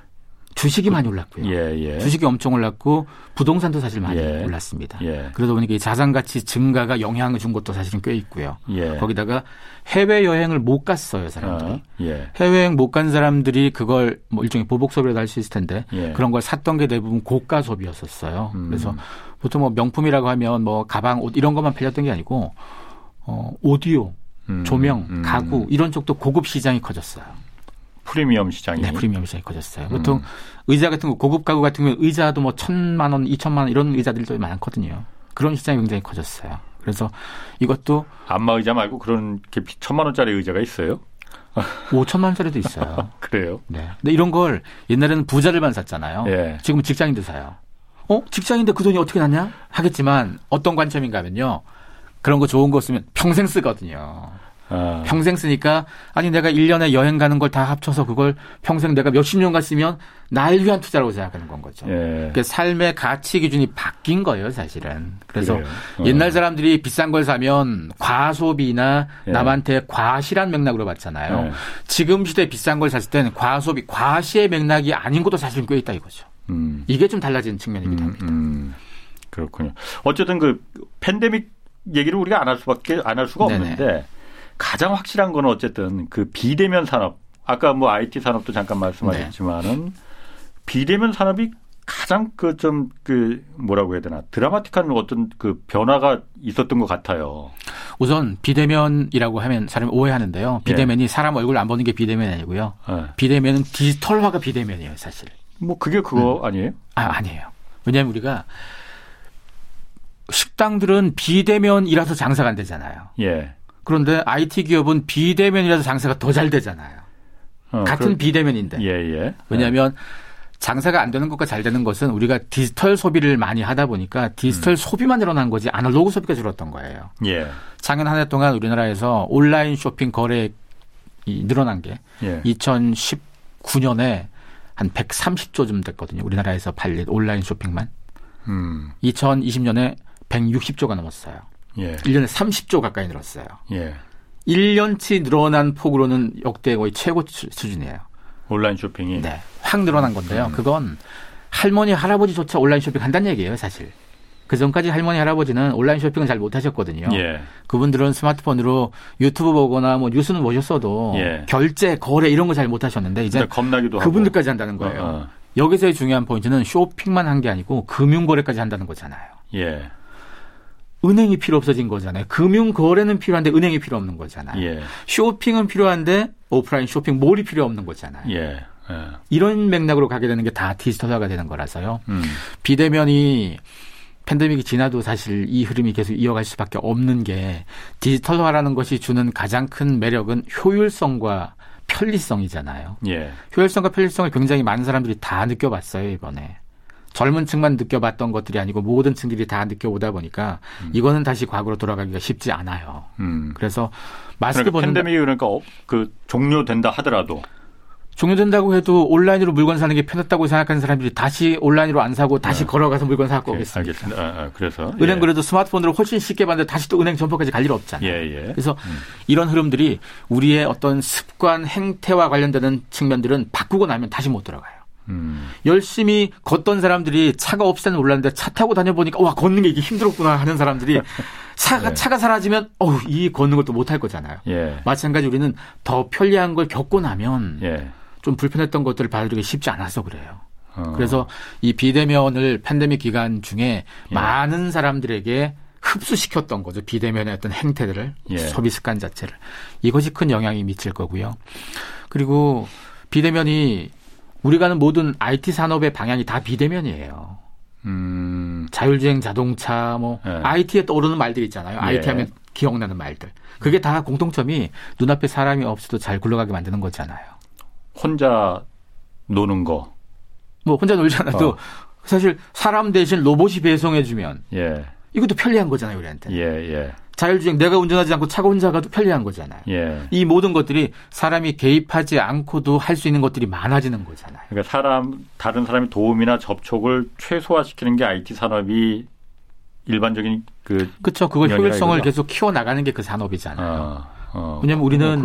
주식이 많이 올랐고요. 주식이 엄청 올랐고 부동산도 사실 많이 올랐습니다. 그러다 보니까 이 자산 가치 증가가 영향을 준 것도 사실은 꽤 있고요. 거기다가 해외여행을 못 갔어요. 사람들이. 해외여행 못 간 사람들이 그걸 뭐 일종의 보복 소비라도 할 수 있을 텐데 그런 걸 샀던 게 대부분 고가 소비였었어요. 그래서 보통 뭐 명품이라고 하면 뭐 가방, 옷 이런 것만 팔렸던 게 아니고 오디오, 조명, 가구 이런 쪽도 고급 시장이 커졌어요. 프리미엄 시장이. 네, 프리미엄 시장이 커졌어요. 보통 의자 같은 거, 고급 가구 같은 경우에 의자도 뭐 1,000만 원, 2,000만 원 이런 의자들도 많거든요. 그런 시장이 굉장히 커졌어요. 그래서 이것도. 안마 의자 말고 그런 1,000만 원짜리 의자가 있어요? 5,000만 원짜리도 있어요. 그래요? 네. 근데 이런 걸 옛날에는 부자들만 샀잖아요. 지금은 직장인도 사요. 직장인데 그 돈이 어떻게 났냐? 하겠지만 어떤 관점인가 하면요. 그런 거 좋은 거 쓰면 평생 쓰거든요. 평생 쓰니까 아니 내가 1년에 여행 가는 걸 다 합쳐서 그걸 평생 내가 몇십 년간 쓰면 날 위한 투자라고 생각하는 건 거죠. 그러니까 삶의 가치 기준이 바뀐 거예요 사실은. 그래서 옛날 사람들이 비싼 걸 사면 과소비나 남한테 과시란 맥락으로 봤잖아요. 지금 시대에 비싼 걸 샀을 때는 과소비, 과시의 맥락이 아닌 것도 사실은 꽤 있다 이거죠. 이게 좀 달라진 측면이기도 합니다. 그렇군요. 어쨌든 그 팬데믹 얘기를 우리가 안 할 수가 없는데 네네. 가장 확실한 건 어쨌든 그 비대면 산업, 아까 뭐 IT 산업도 잠깐 말씀하셨지만은 네. 비대면 산업이 가장 그 좀 그 뭐라고 해야 되나 드라마틱한 어떤 그 변화가 있었던 것 같아요. 우선 비대면이라고 하면 사람이 오해하는데요. 비대면이 예. 사람 얼굴 안 보는 게 비대면이 아니고요. 예. 비대면은 디지털화가 비대면이에요, 사실. 뭐 그게 그거 아니에요? 아, 아니에요. 왜냐하면 우리가 식당들은 비대면이라서 장사가 안 되잖아요. 예. 그런데 IT 기업은 비대면이라서 장사가 더 잘 되잖아요. 같은 비대면인데. 예. 왜냐하면 장사가 안 되는 것과 잘 되는 것은 우리가 디지털 소비를 많이 하다 보니까 디지털 소비만 늘어난 거지 아날로그 소비가 줄었던 거예요. 예. 작년 한 해 동안 우리나라에서 온라인 쇼핑 거래액이 늘어난 게 예. 2019년에 한 130조쯤 됐거든요. 우리나라에서 팔린 온라인 쇼핑만. 2020년에 160조가 넘었어요. 예. 1년에 30조 가까이 늘었어요. 예. 1년치 늘어난 폭으로는 역대 거의 최고 수준이에요. 온라인 쇼핑이? 네. 확 늘어난 건데요. 그건 할머니, 할아버지조차 온라인 쇼핑 한다는 얘기예요, 사실. 그전까지 할머니, 할아버지는 온라인 쇼핑을 잘 못하셨거든요. 예. 그분들은 스마트폰으로 유튜브 보거나 뭐 뉴스는 보셨어도 예. 결제, 거래 이런 거 잘 못하셨는데 이제 겁나기도 그분들까지 하고. 한다는 거예요. 여기서의 중요한 포인트는 쇼핑만 한 게 아니고 금융거래까지 한다는 거잖아요. 예. 은행이 필요 없어진 거잖아요. 금융 거래는 필요한데 은행이 필요 없는 거잖아요. 예. 쇼핑은 필요한데 오프라인 쇼핑몰이 필요 없는 거잖아요. 예. 이런 맥락으로 가게 되는 게 다 디지털화가 되는 거라서요. 비대면이 팬데믹이 지나도 사실 이 흐름이 계속 이어갈 수밖에 없는 게 디지털화라는 것이 주는 가장 큰 매력은 효율성과 편리성이잖아요. 예. 효율성과 편리성을 굉장히 많은 사람들이 다 느껴봤어요, 이번에. 젊은 층만 느껴봤던 것들이 아니고 모든 층들이 다 느껴보다 보니까 이거는 다시 과거로 돌아가기가 쉽지 않아요. 그래서 마스크 벗는 팬데믹이 그러니까 그 종료된다 하더라도 종료된다고 해도 온라인으로 물건 사는 게 편했다고 생각하는 사람들이 다시 온라인으로 안 사고 다시 걸어가서 물건 사고 오겠습니다. 네, 그래서 은행 그래도 스마트폰으로 훨씬 쉽게 봤는데 다시 또 은행 점포까지 갈 일 없잖아요. 그래서 이런 흐름들이 우리의 어떤 습관 행태와 관련되는 측면들은 바꾸고 나면 다시 못 돌아가요. 열심히 걷던 사람들이 차가 없을 때는 몰랐는데 차 타고 다녀보니까 와 걷는 게 이게 힘들었구나 하는 사람들이 차가 사라지면 이 걷는 것도 못할 거잖아요. 마찬가지 우리는 더 편리한 걸 겪고 나면 좀 불편했던 것들을 받아들이기 쉽지 않아서 그래요. 그래서 이 비대면을 팬데믹 기간 중에 많은 사람들에게 흡수시켰던 거죠. 비대면의 어떤 행태들을 소비 습관 자체를. 이것이 큰 영향이 미칠 거고요. 그리고 비대면이 우리가 하는 모든 IT 산업의 방향이 다 비대면이에요. 자율주행 자동차, IT에 떠오르는 말들 있잖아요. IT 하면 기억나는 말들. 그게 다 공통점이 눈앞에 사람이 없어도 잘 굴러가게 만드는 거잖아요. 혼자 노는 거. 뭐, 혼자 놀지 않아도 사실 사람 대신 로봇이 배송해주면 이것도 편리한 거잖아요, 우리한테. 자율주행 내가 운전하지 않고 차가 혼자 가도 편리한 거잖아요. 이 모든 것들이 사람이 개입하지 않고도 할 수 있는 것들이 많아지는 거잖아요. 그러니까 다른 사람이 도움이나 접촉을 최소화시키는 게 IT 산업이 일반적인 그렇죠. 그걸 효율성을 계속 키워나가는 게 그 산업이잖아요. 왜냐하면 우리는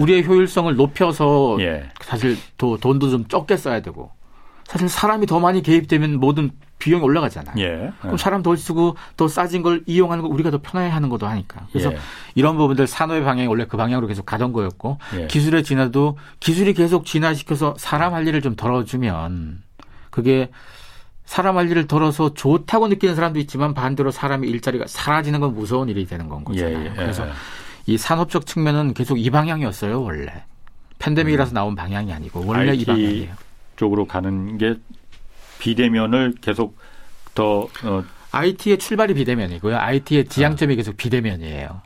우리의 효율성을 높여서 사실 돈도 좀 적게 써야 되고 사실 사람이 더 많이 개입되면 모든 비용이 올라가잖아요. 그럼 사람 덜 쓰고 더 싸진 걸 이용하는 거 우리가 더 편하게 하는 것도 하니까. 그래서 이런 부분들 산업의 방향이 원래 그 방향으로 계속 가던 거였고 기술의 진화도 기술이 계속 진화시켜서 사람 할 일을 좀 덜어주면 그게 사람 할 일을 덜어서 좋다고 느끼는 사람도 있지만 반대로 사람의 일자리가 사라지는 건 무서운 일이 되는 건 거잖아요. 그래서 이 산업적 측면은 계속 이 방향이었어요. 원래. 팬데믹이라서 나온 방향이 아니고 원래 이 방향이에요. 쪽으로 가는 게 비대면을 계속 더 IT의 출발이 비대면이고요. IT의 지향점이 계속 비대면이에요.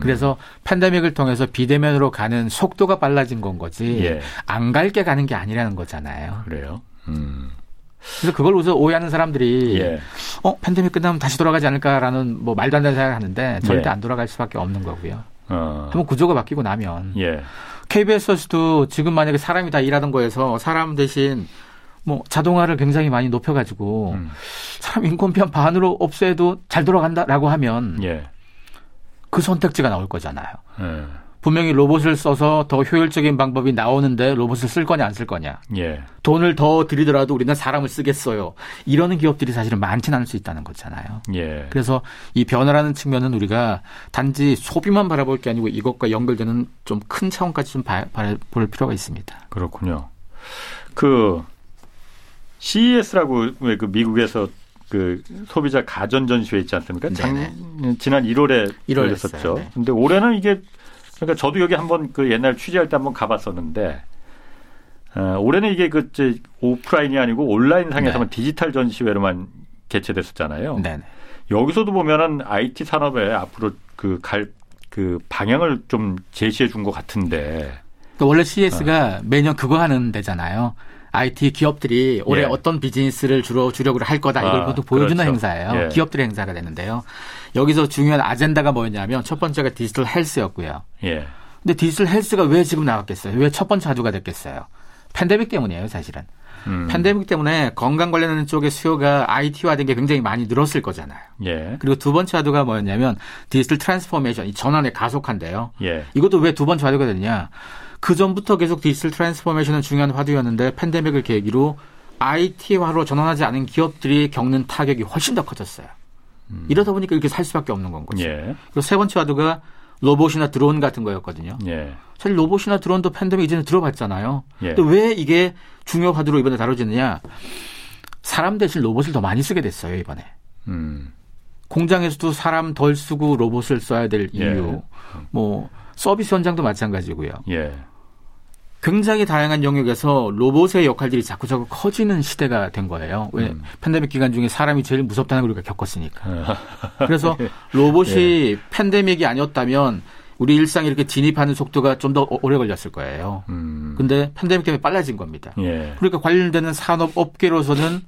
그래서 팬데믹을 통해서 비대면으로 가는 속도가 빨라진 건 거지 안 갈게 가는 게 아니라는 거잖아요. 그래요? 그래서 그걸 우선 오해하는 사람들이 팬데믹 끝나면 다시 돌아가지 않을까라는 뭐 말도 안 되는 생각을 하는데 절대 안 돌아갈 수밖에 없는 거고요. 한번 구조가 바뀌고 나면 KBS에서도 지금 만약에 사람이 다 일하던 거에서 사람 대신 뭐 자동화를 굉장히 많이 높여가지고 사람 인건비 한 반으로 없애도 잘 돌아간다라고 하면 그 선택지가 나올 거잖아요. 분명히 로봇을 써서 더 효율적인 방법이 나오는데 로봇을 쓸 거냐 안 쓸 거냐. 예. 돈을 더 들이더라도 우리는 사람을 쓰겠어요. 이러는 기업들이 사실은 많지는 않을 수 있다는 거잖아요. 예. 그래서 이 변화라는 측면은 우리가 단지 소비만 바라볼 게 아니고 이것과 연결되는 좀 큰 차원까지 좀 바라볼 필요가 있습니다. 그렇군요. 그 CES라고 왜 그 미국에서 그 소비자 가전 전시회 있지 않습니까? 지난 1월에 열렸었죠. 네. 근데 올해는 이게 그러니까 저도 여기 한번 그 옛날 취재할 때 한번 가봤었는데 올해는 이게 그 오프라인이 아니고 온라인 상에서만 네. 디지털 전시회로만 개최됐었잖아요. 네네. 여기서도 보면은 IT 산업에 앞으로 그 갈 그 방향을 좀 제시해 준 것 같은데. 또 원래 CES가 매년 그거 하는 데잖아요. IT 기업들이 올해 예. 어떤 비즈니스를 주로 주력으로 할 거다 이걸 보통 보여주는 그렇죠. 행사예요. 예. 기업들의 행사가 되는데요. 여기서 중요한 아젠다가 뭐였냐면 첫 번째가 디지털 헬스였고요. 예. 근데 디지털 헬스가 왜 지금 나왔겠어요? 왜 첫 번째 화두가 됐겠어요? 팬데믹 때문이에요, 사실은. 팬데믹 때문에 건강 관련하는 쪽의 수요가 IT화된 게 굉장히 많이 늘었을 거잖아요. 예. 그리고 두 번째 화두가 뭐였냐면 디지털 트랜스포메이션, 이 전환의 가속화인데요. 예. 이것도 왜 두 번째 화두가 됐냐? 그전부터 계속 디지털 트랜스포메이션은 중요한 화두였는데 팬데믹을 계기로 IT화로 전환하지 않은 기업들이 겪는 타격이 훨씬 더 커졌어요. 이러다 보니까 이렇게 살 수밖에 없는 건 거죠. 예. 그리고 세 번째 화두가 로봇이나 드론 같은 거였거든요. 예. 사실 로봇이나 드론도 팬데믹 이제는 들어봤잖아요. 예. 근데 왜 이게 중요 화두로 이번에 다뤄지느냐. 사람 대신 로봇을 더 많이 쓰게 됐어요. 이번에. 공장에서도 사람 덜 쓰고 로봇을 써야 될 이유. 예. 뭐 서비스 현장도 마찬가지고요. 예. 굉장히 다양한 영역에서 로봇의 역할들이 자꾸자꾸 커지는 시대가 된 거예요. 왜? 팬데믹 기간 중에 사람이 제일 무섭다는 걸 우리가 겪었으니까. 그래서 로봇이 예. 팬데믹이 아니었다면 우리 일상에 이렇게 진입하는 속도가 좀 더 오래 걸렸을 거예요. 근데 팬데믹 때문에 빨라진 겁니다. 예. 그러니까 관련되는 산업 업계로서는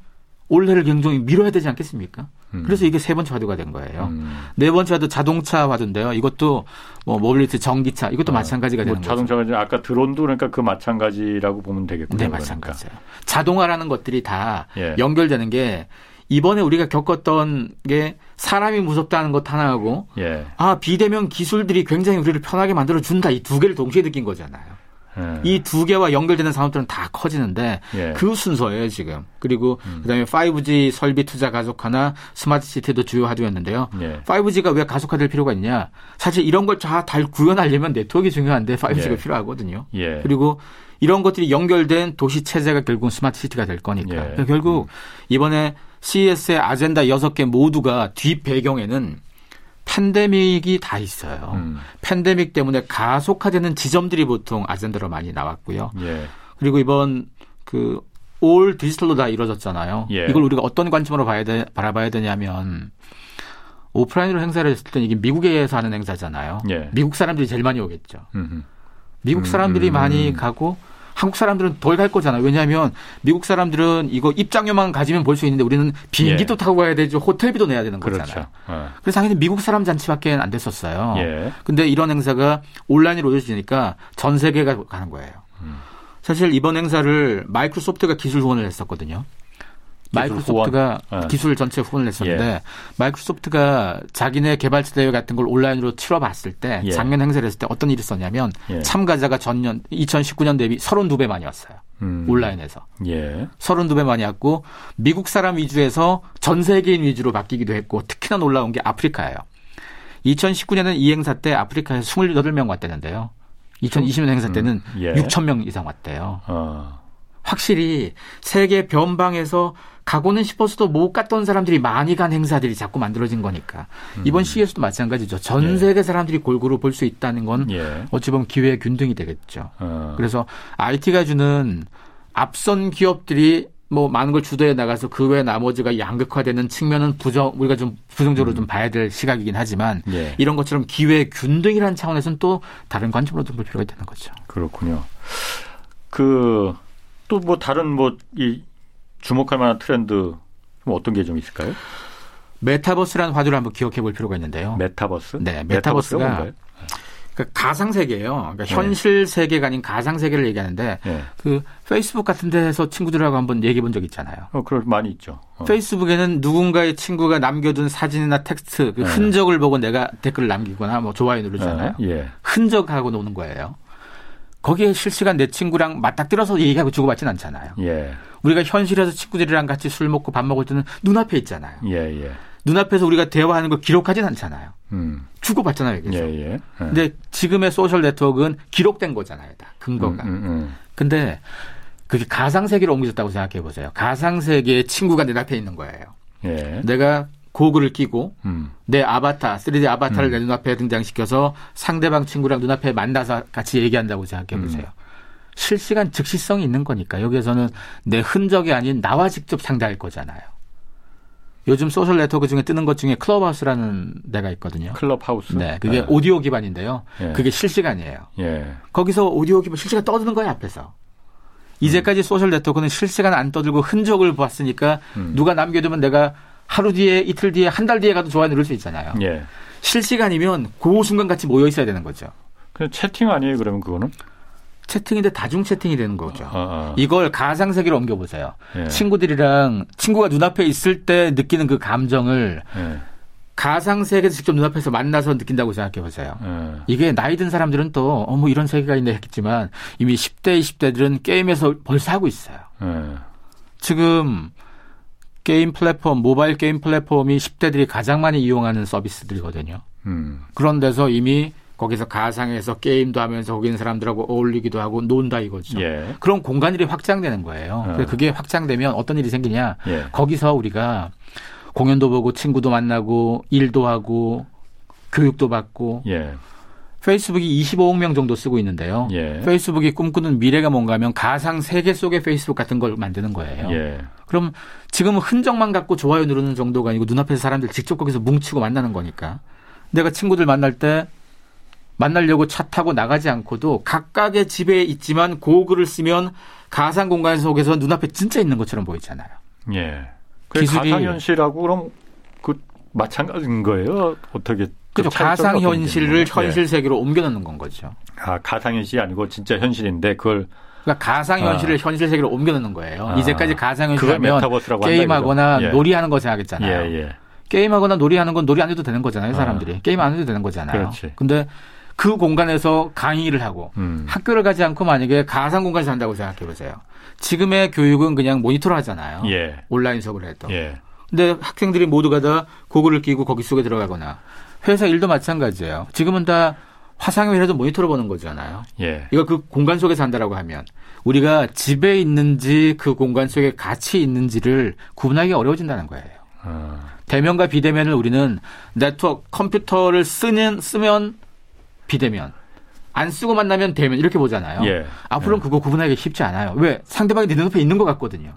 올해를 굉장히 미뤄야 되지 않겠습니까? 그래서 이게 세 번째 화두가 된 거예요. 네 번째 화두 자동차 화두인데요. 이것도 뭐 모빌리티 전기차 이것도 마찬가지가 되는 거죠. 자동차가 아까 드론도 그러니까 그 마찬가지라고 보면 되겠군요. 네, 마찬가지예요. 그러니까. 자동화라는 것들이 다 예. 연결되는 게 이번에 우리가 겪었던 게 사람이 무섭다는 것 하나하고 예. 아 비대면 기술들이 굉장히 우리를 편하게 만들어준다. 이 두 개를 동시에 느낀 거잖아요. 이 두 개와 연결되는 산업들은 다 커지는데 예. 그 순서예요 지금. 그리고 그다음에 5G 설비 투자 가속화나 스마트 시티도 주요 화두였는데요. 예. 5G가 왜 가속화될 필요가 있냐. 사실 이런 걸 다 구현하려면 네트워크가 중요한데 5G가 예. 필요하거든요. 예. 그리고 이런 것들이 연결된 도시 체제가 결국은 스마트 시티가 될 거니까. 예. 결국 이번에 CES의 아젠다 6개 모두가 뒷배경에는 팬데믹이 다 있어요. 팬데믹 때문에 가속화되는 지점들이 보통 아젠다로 많이 나왔고요. 예. 그리고 이번 그 올 디지털로 다 이루어졌잖아요. 예. 이걸 우리가 어떤 관점으로 바라봐야 되냐면 오프라인으로 행사를 했을 때 이게 미국에서 하는 행사잖아요. 예. 미국 사람들이 제일 많이 오겠죠. 미국 사람들이 많이 가고 한국 사람들은 덜 갈 거잖아요. 왜냐하면 미국 사람들은 이거 입장료만 가지면 볼 수 있는데 우리는 비행기도 예. 타고 가야 되죠. 호텔비도 내야 되는 그렇죠. 거잖아요. 예. 그래서 당연히 미국 사람 잔치밖에 안 됐었어요. 그런데 예. 이런 행사가 온라인으로 이루어지니까 전 세계가 가는 거예요. 사실 이번 행사를 마이크로소프트가 기술 후원을 했었거든요. 마이크로소프트가 기술 전체 후원을 했었는데 예. 마이크로소프트가 자기네 개발자 대회 같은 걸 온라인으로 치러봤을 때 예. 작년 행사를 했을 때 어떤 일이 있었냐면 예. 참가자가 전년 2019년 대비 32배 많이 왔어요. 온라인에서. 예. 32배 많이 왔고 미국 사람 위주에서 전 세계인 위주로 바뀌기도 했고 특히나 놀라운 게 아프리카예요. 2019년에는 이 행사 때 아프리카에서 28명 왔다는데요. 2020년 행사 때는 예. 6,000명 이상 왔대요. 확실히 세계 변방에서 가고는 싶어서도 못 갔던 사람들이 많이 간 행사들이 자꾸 만들어진 거니까. 이번 CES도 마찬가지죠. 전 세계 사람들이 골고루 볼 수 있다는 건 예. 어찌 보면 기회의 균등이 되겠죠. 그래서 IT가 주는 앞선 기업들이 뭐 많은 걸 주도해 나가서 그 외 나머지가 양극화되는 측면은 우리가 좀 부정적으로 좀 봐야 될 시각이긴 하지만 예. 이런 것처럼 기회의 균등이라는 차원에서는 또 다른 관점으로 좀 볼 필요가 있다는 거죠. 그렇군요. 또 뭐 다른 이 주목할 만한 트렌드 어떤 게 좀 있을까요? 메타버스라는 화두를 한번 기억해 볼 필요가 있는데요. 메타버스? 네, 메타버스가 그러니까 가상 세계예요. 그러니까 네. 현실 세계가 아닌 가상 세계를 얘기하는데 네. 그 페이스북 같은 데서 친구들하고 한번 얘기해 본 적 있잖아요. 그럴 많이 있죠. 페이스북에는 누군가의 친구가 남겨둔 사진이나 텍스트 그 흔적을 보고 내가 댓글을 남기거나 뭐 좋아요 누르잖아요. 예. 흔적하고 노는 거예요. 거기에 실시간 내 친구랑 맞닥뜨려서 얘기하고 주고받진 않잖아요. 예. 우리가 현실에서 친구들이랑 같이 술 먹고 밥 먹을 때는 눈앞에 있잖아요. 예, 예. 눈앞에서 우리가 대화하는 걸 기록하진 않잖아요. 주고받잖아요. 계속. 예, 예. 예. 근데 지금의 소셜 네트워크는 기록된 거잖아요. 다 근거가. 근데 그게 가상세계로 옮겨졌다고 생각해 보세요. 가상세계의 친구가 내 앞에 있는 거예요. 예. 내가 고글을 끼고 내 아바타, 3D 아바타를 내 눈앞에 등장시켜서 상대방 친구랑 눈앞에 만나서 같이 얘기한다고 생각해 보세요. 실시간 즉시성이 있는 거니까 여기에서는 내 흔적이 아닌 나와 직접 상대할 거잖아요. 요즘 소셜 네트워크 중에 뜨는 것 중에 클럽하우스라는 데가 있거든요. 클럽하우스? 네. 그게 네. 오디오 기반인데요. 예. 그게 실시간이에요. 예. 거기서 오디오 기반 실시간 떠드는 거예요. 앞에서. 이제까지 소셜 네트워크는 실시간 안 떠들고 흔적을 봤으니까 누가 남겨두면 내가 하루 뒤에 이틀 뒤에 한 달 뒤에 가도 좋아요 누를 수 있잖아요. 예. 실시간이면 그 순간 같이 모여 있어야 되는 거죠. 그냥 채팅 아니에요 그러면 그거는? 채팅인데 다중 채팅이 되는 거죠. 이걸 가상세계로 옮겨보세요. 예. 친구들이랑 친구가 눈앞에 있을 때 느끼는 그 감정을 예. 가상세계에서 직접 눈앞에서 만나서 느낀다고 생각해보세요. 예. 이게 나이 든 사람들은 또 뭐 이런 세계가 있네 했겠지만 이미 10대, 20대들은 게임에서 벌써 하고 있어요. 예. 지금 게임 플랫폼, 모바일 게임 플랫폼이 10대들이 가장 많이 이용하는 서비스들이거든요. 그런 데서 이미 거기서 가상에서 게임도 하면서 거기 있는 사람들하고 어울리기도 하고 논다 이거죠. 예. 그런 공간들이 확장되는 거예요. 그래서 그게 확장되면 어떤 일이 생기냐. 예. 거기서 우리가 공연도 보고 친구도 만나고 일도 하고 교육도 받고 예. 페이스북이 25억 명 정도 쓰고 있는데요. 예. 페이스북이 꿈꾸는 미래가 뭔가 하면 가상 세계 속의 페이스북 같은 걸 만드는 거예요. 예. 그럼 지금은 흔적만 갖고 좋아요 누르는 정도가 아니고 눈앞에서 사람들 직접 거기서 뭉치고 만나는 거니까 내가 친구들 만날 때 만나려고 차 타고 나가지 않고도 각각의 집에 있지만 고글을 쓰면 가상 공간 속에서 눈앞에 진짜 있는 것처럼 보이잖아요. 예. 기술이 가상현실하고 그럼 그 마찬가지인 거예요? 어떻게? 그렇죠. 가상현실을 현실 세계로 옮겨놓는 건 거죠. 아, 가상현실이 아니고 진짜 현실인데 그걸. 그러니까 가상현실을 현실 세계로 옮겨놓는 거예요. 이제까지 가상현실하면 게임하거나 예. 놀이하는 거 생각했잖아요. 예, 예. 게임하거나 놀이하는 건 놀이 안 해도 되는 거잖아요. 사람들이. 게임 안 해도 되는 거잖아요. 그런데 그 공간에서 강의를 하고 학교를 가지 않고 만약에 가상 공간에서 한다고 생각해보세요. 지금의 교육은 그냥 모니터를 하잖아요. 예. 온라인 수업을 해도. 그런데 예. 학생들이 모두가 다 고글을 끼고 거기 속에 들어가거나 회사 일도 마찬가지예요. 지금은 다 화상회의라도 모니터를 보는 거잖아요. 예. 이걸 그 공간 속에서 한다라고 하면 우리가 집에 있는지 그 공간 속에 같이 있는지를 구분하기 어려워진다는 거예요. 대면과 비대면을 우리는 네트워크 컴퓨터를 쓰면 비대면, 안 쓰고 만나면 대면 이렇게 보잖아요. 예. 앞으로는 예. 그거 구분하기 쉽지 않아요. 왜? 상대방이 내 눈앞에 있는 것 같거든요.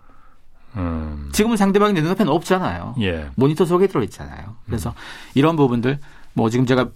지금은 상대방이 내 눈앞에는 없잖아요. 예. 모니터 속에 들어있잖아요. 그래서 이런 부분들 뭐 지금 제가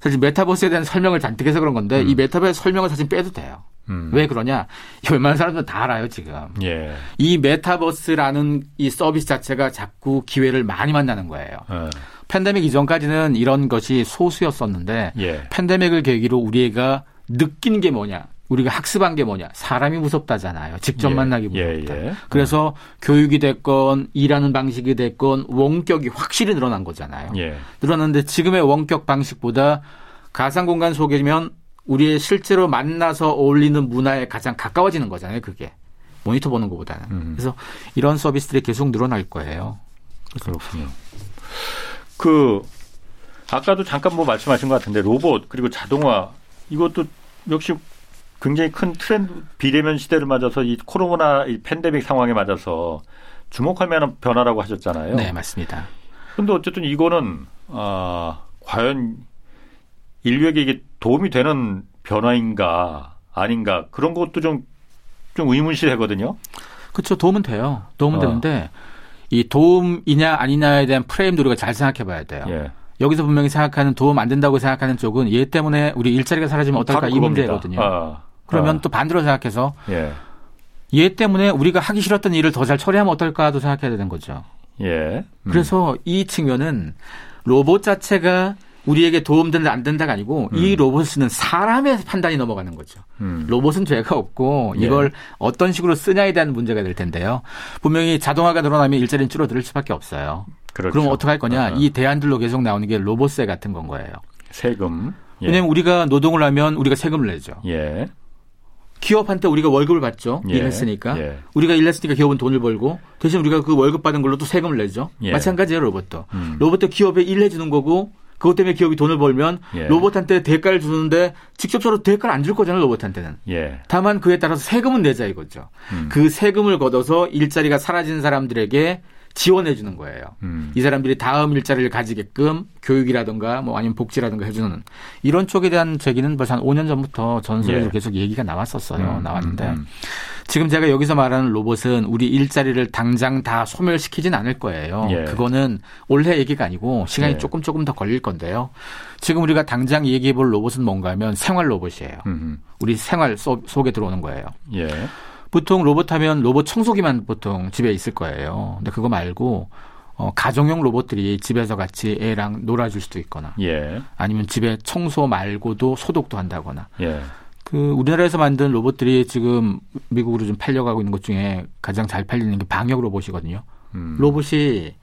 사실 메타버스에 대한 설명을 잔뜩 해서 그런 건데 이 메타버스 설명을 사실 빼도 돼요. 왜 그러냐? 웬만한 사람들은 다 알아요 지금. 예. 이 메타버스라는 이 서비스 자체가 자꾸 기회를 많이 만나는 거예요. 예. 팬데믹 이전까지는 이런 것이 소수였었는데 예. 팬데믹을 계기로 우리가 느낀 게 뭐냐? 우리가 학습한 게 뭐냐? 사람이 무섭다잖아요. 직접 예. 만나기 무섭다. 예. 예. 그래서 교육이 됐건 일하는 방식이 됐건 원격이 확실히 늘어난 거잖아요. 예. 늘어났는데 지금의 원격 방식보다 가상공간 속이면 우리의 실제로 만나서 어울리는 문화에 가장 가까워지는 거잖아요. 그게. 모니터 보는 것보다는. 그래서 이런 서비스들이 계속 늘어날 거예요. 그렇군요. 그 아까도 잠깐 뭐 말씀하신 것 같은데 로봇 그리고 자동화 이것도 역시 굉장히 큰 트렌드 비대면 시대를 맞아서 이 코로나 이 팬데믹 상황에 맞아서 주목할 만한 변화라고 하셨잖아요. 네, 맞습니다. 그런데 어쨌든 이거는 과연 인류에게 이게 도움이 되는 변화인가 아닌가 그런 것도 좀 의문시하거든요. 그렇죠. 도움은 돼요. 도움은 되는데 이 도움이냐 아니냐에 대한 프레임도 우리가 잘 생각해 봐야 돼요. 예. 여기서 분명히 생각하는 도움 안 된다고 생각하는 쪽은 얘 때문에 우리 일자리가 사라지면 어떨까 이 문제거든요. 그러면 또 반대로 생각해서 예. 얘 때문에 우리가 하기 싫었던 일을 더 잘 처리하면 어떨까도 생각해야 되는 거죠. 예. 그래서 이 측면은 로봇 자체가 우리에게 도움된다 안 된다가 아니고 이 로봇을 쓰는 사람의 판단이 넘어가는 거죠. 로봇은 죄가 없고 이걸 예. 어떤 식으로 쓰냐에 대한 문제가 될 텐데요. 분명히 자동화가 늘어나면 일자리는 줄어들 수밖에 없어요. 그렇죠. 그럼 어떻게 할 거냐. 이 대안들로 계속 나오는 게 로봇세 같은 건 거예요. 세금. 왜냐하면 우리가 노동을 하면 우리가 세금을 내죠. 예. 기업한테 우리가 월급을 받죠. 예. 일했으니까. 예. 우리가 일했으니까 기업은 돈을 벌고 대신 우리가 그 월급 받은 걸로 또 세금을 내죠. 예. 마찬가지예요. 로봇도. 로봇도 기업에 일해주는 거고 그것 때문에 기업이 돈을 벌면 예. 로봇한테 대가를 주는데 직접적으로 대가를 안 줄 거잖아요. 로봇한테는. 예. 다만 그에 따라서 세금은 내자 이거죠. 그 세금을 걷어서 일자리가 사라진 사람들에게 지원해 주는 거예요. 이 사람들이 다음 일자리를 가지게끔 교육이라든가 뭐 아니면 복지라든가 해주는 이런 쪽에 대한 제기는 벌써 한 5년 전부터 전설에서 예. 계속 얘기가 나왔었어요. 나왔는데 지금 제가 여기서 말하는 로봇은 우리 일자리를 당장 다 소멸시키진 않을 거예요. 예. 그거는 올해 얘기가 아니고 시간이 예. 조금 더 걸릴 건데요. 지금 우리가 당장 얘기해 볼 로봇은 뭔가 하면 생활 로봇이에요. 우리 생활 속에 들어오는 거예요. 예. 보통 로봇 하면 로봇 청소기만 보통 집에 있을 거예요. 근데 그거 말고 가정용 로봇들이 집에서 같이 애랑 놀아줄 수도 있거나 예. 아니면 집에 청소 말고도 소독도 한다거나 예. 그 우리나라에서 만든 로봇들이 지금 미국으로 좀 팔려가고 있는 것 중에 가장 잘 팔리는 게 방역 로봇이거든요. 로봇이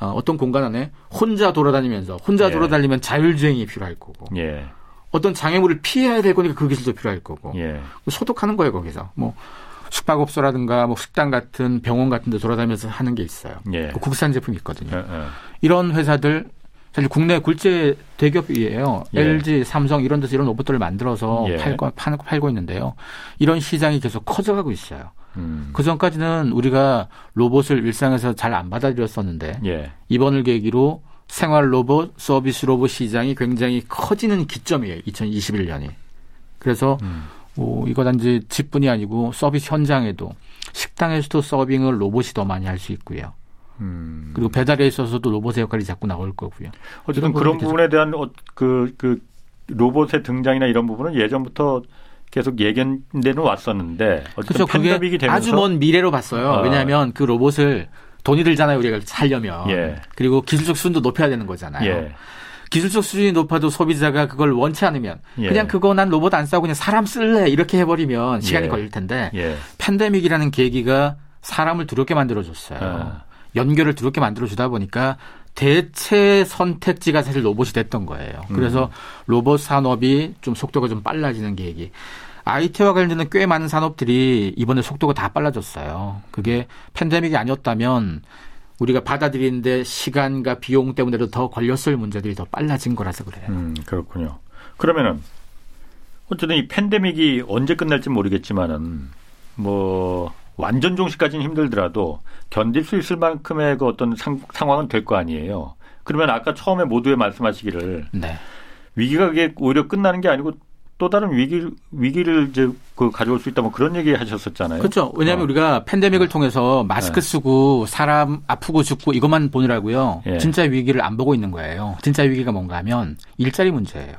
어떤 공간 안에 혼자 돌아다니면서 혼자 예. 돌아다니면 자율주행이 필요할 거고 예. 어떤 장애물을 피해야 될 거니까 그 기술도 필요할 거고 예. 소독하는 거예요. 거기서 뭐 숙박업소라든가 뭐 식당 같은 병원 같은 데 돌아다니면서 하는 게 있어요. 예. 국산 제품이 있거든요. 이런 회사들 사실 국내 굴제 대기업이에요. 예. LG, 삼성 이런 데서 이런 로봇들을 만들어서 예. 팔고 있는데요. 이런 시장이 계속 커져가고 있어요. 그전까지는 우리가 로봇을 일상에서 잘 안 받아들였었는데 예. 이번을 계기로 생활 로봇, 서비스 로봇 시장이 굉장히 커지는 기점이에요. 2021년이. 그래서 이거 단지 집뿐이 아니고 서비스 현장에도 식당에서도 서빙을 로봇이 더 많이 할 수 있고요. 그리고 배달에 있어서도 로봇의 역할이 자꾸 나올 거고요. 어쨌든 그런 부분에 대한 그 로봇의 등장이나 이런 부분은 예전부터 계속 예견되는 왔었는데 어쨌든 판도빅이 되면서 아주 먼 미래로 봤어요. 왜냐하면 그 로봇을 돈이 들잖아요. 우리가 살려면. 예. 그리고 기술적 수준도 높여야 되는 거잖아요. 예. 기술적 수준이 높아도 소비자가 그걸 원치 않으면 예. 그냥 그거 난 로봇 안 싸고 그냥 사람 쓸래 이렇게 해버리면 시간이 예. 걸릴 텐데 예. 팬데믹이라는 계기가 사람을 두렵게 만들어줬어요. 아. 연결을 두렵게 만들어주다 보니까 대체 선택지가 사실 로봇이 됐던 거예요. 그래서 로봇 산업이 좀 속도가 좀 빨라지는 계기. IT와 관련된 꽤 많은 산업들이 이번에 속도가 다 빨라졌어요. 그게 팬데믹이 아니었다면 우리가 받아들이는데 시간과 비용 때문에도 더 걸렸을 문제들이 더 빨라진 거라서 그래요. 그렇군요. 그러면은 어쨌든 이 팬데믹이 언제 끝날지 모르겠지만은 뭐 완전 종식까지는 힘들더라도 견딜 수 있을 만큼의 그 어떤 상황은 될 거 아니에요. 그러면 아까 처음에 모두에 말씀하시기를 네. 위기가 그게 오히려 끝나는 게 아니고 또 다른 위기를 이제 가져올 수 있다 뭐 그런 얘기 하셨었잖아요. 그렇죠. 왜냐하면 우리가 팬데믹을 통해서 마스크 쓰고 사람 아프고 죽고 이것만 보느라고요. 예. 진짜 위기를 안 보고 있는 거예요. 진짜 위기가 뭔가 하면 일자리 문제예요.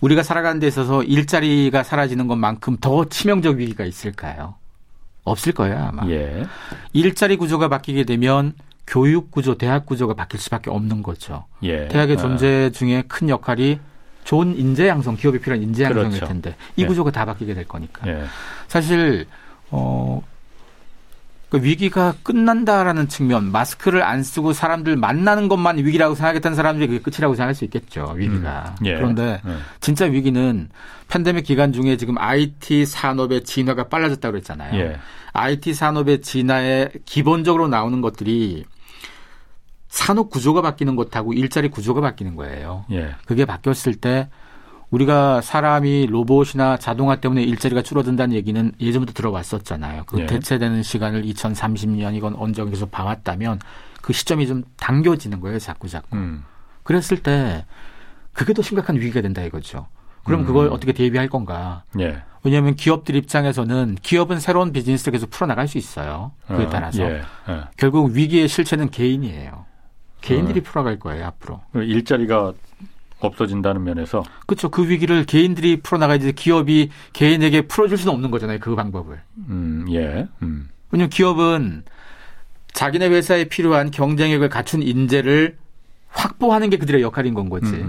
우리가 살아가는 데 있어서 일자리가 사라지는 것만큼 더 치명적 위기가 있을까요? 없을 거예요 아마. 예. 일자리 구조가 바뀌게 되면 교육 구조, 대학 구조가 바뀔 수밖에 없는 거죠. 예. 대학의 존재 중에 큰 역할이 좋은 인재 양성, 기업이 필요한 인재 양성일 그렇죠. 텐데 이 구조가 다 바뀌게 될 거니까 사실 그 위기가 끝난다라는 측면, 마스크를 안 쓰고 사람들 만나는 것만 위기라고 생각했던 사람들이 그게 끝이라고 생각할 수 있겠죠. 위기가. 그런데 진짜 위기는 팬데믹 기간 중에 지금 IT 산업의 진화가 빨라졌다고 그랬잖아요. IT 산업의 진화에 기본적으로 나오는 것들이 산업 구조가 바뀌는 것하고 일자리 구조가 바뀌는 거예요. 그게 바뀌었을 때 우리가 사람이 로봇이나 자동화 때문에 일자리가 줄어든다는 얘기는 예전부터 들어왔었잖아요. 그 대체되는 시간을 2030년이건 언젠가 계속 봐왔다면 그 시점이 좀 당겨지는 거예요. 자꾸. 그랬을 때 그게 더 심각한 위기가 된다 이거죠. 그럼 그걸 어떻게 대비할 건가. 왜냐하면 기업들 입장에서는 기업은 새로운 비즈니스를 계속 풀어나갈 수 있어요. 그에 따라서. 결국 위기의 실체는 개인이에요. 개인들이 풀어갈 거예요 앞으로. 일자리가 없어진다는 면에서. 그렇죠. 그 위기를 개인들이 풀어나가야지 기업이 개인에게 풀어줄 수는 없는 거잖아요. 그 방법을. 왜냐하면 기업은 자기네 회사에 필요한 경쟁력을 갖춘 인재를 확보하는 게 그들의 역할인 건 거지.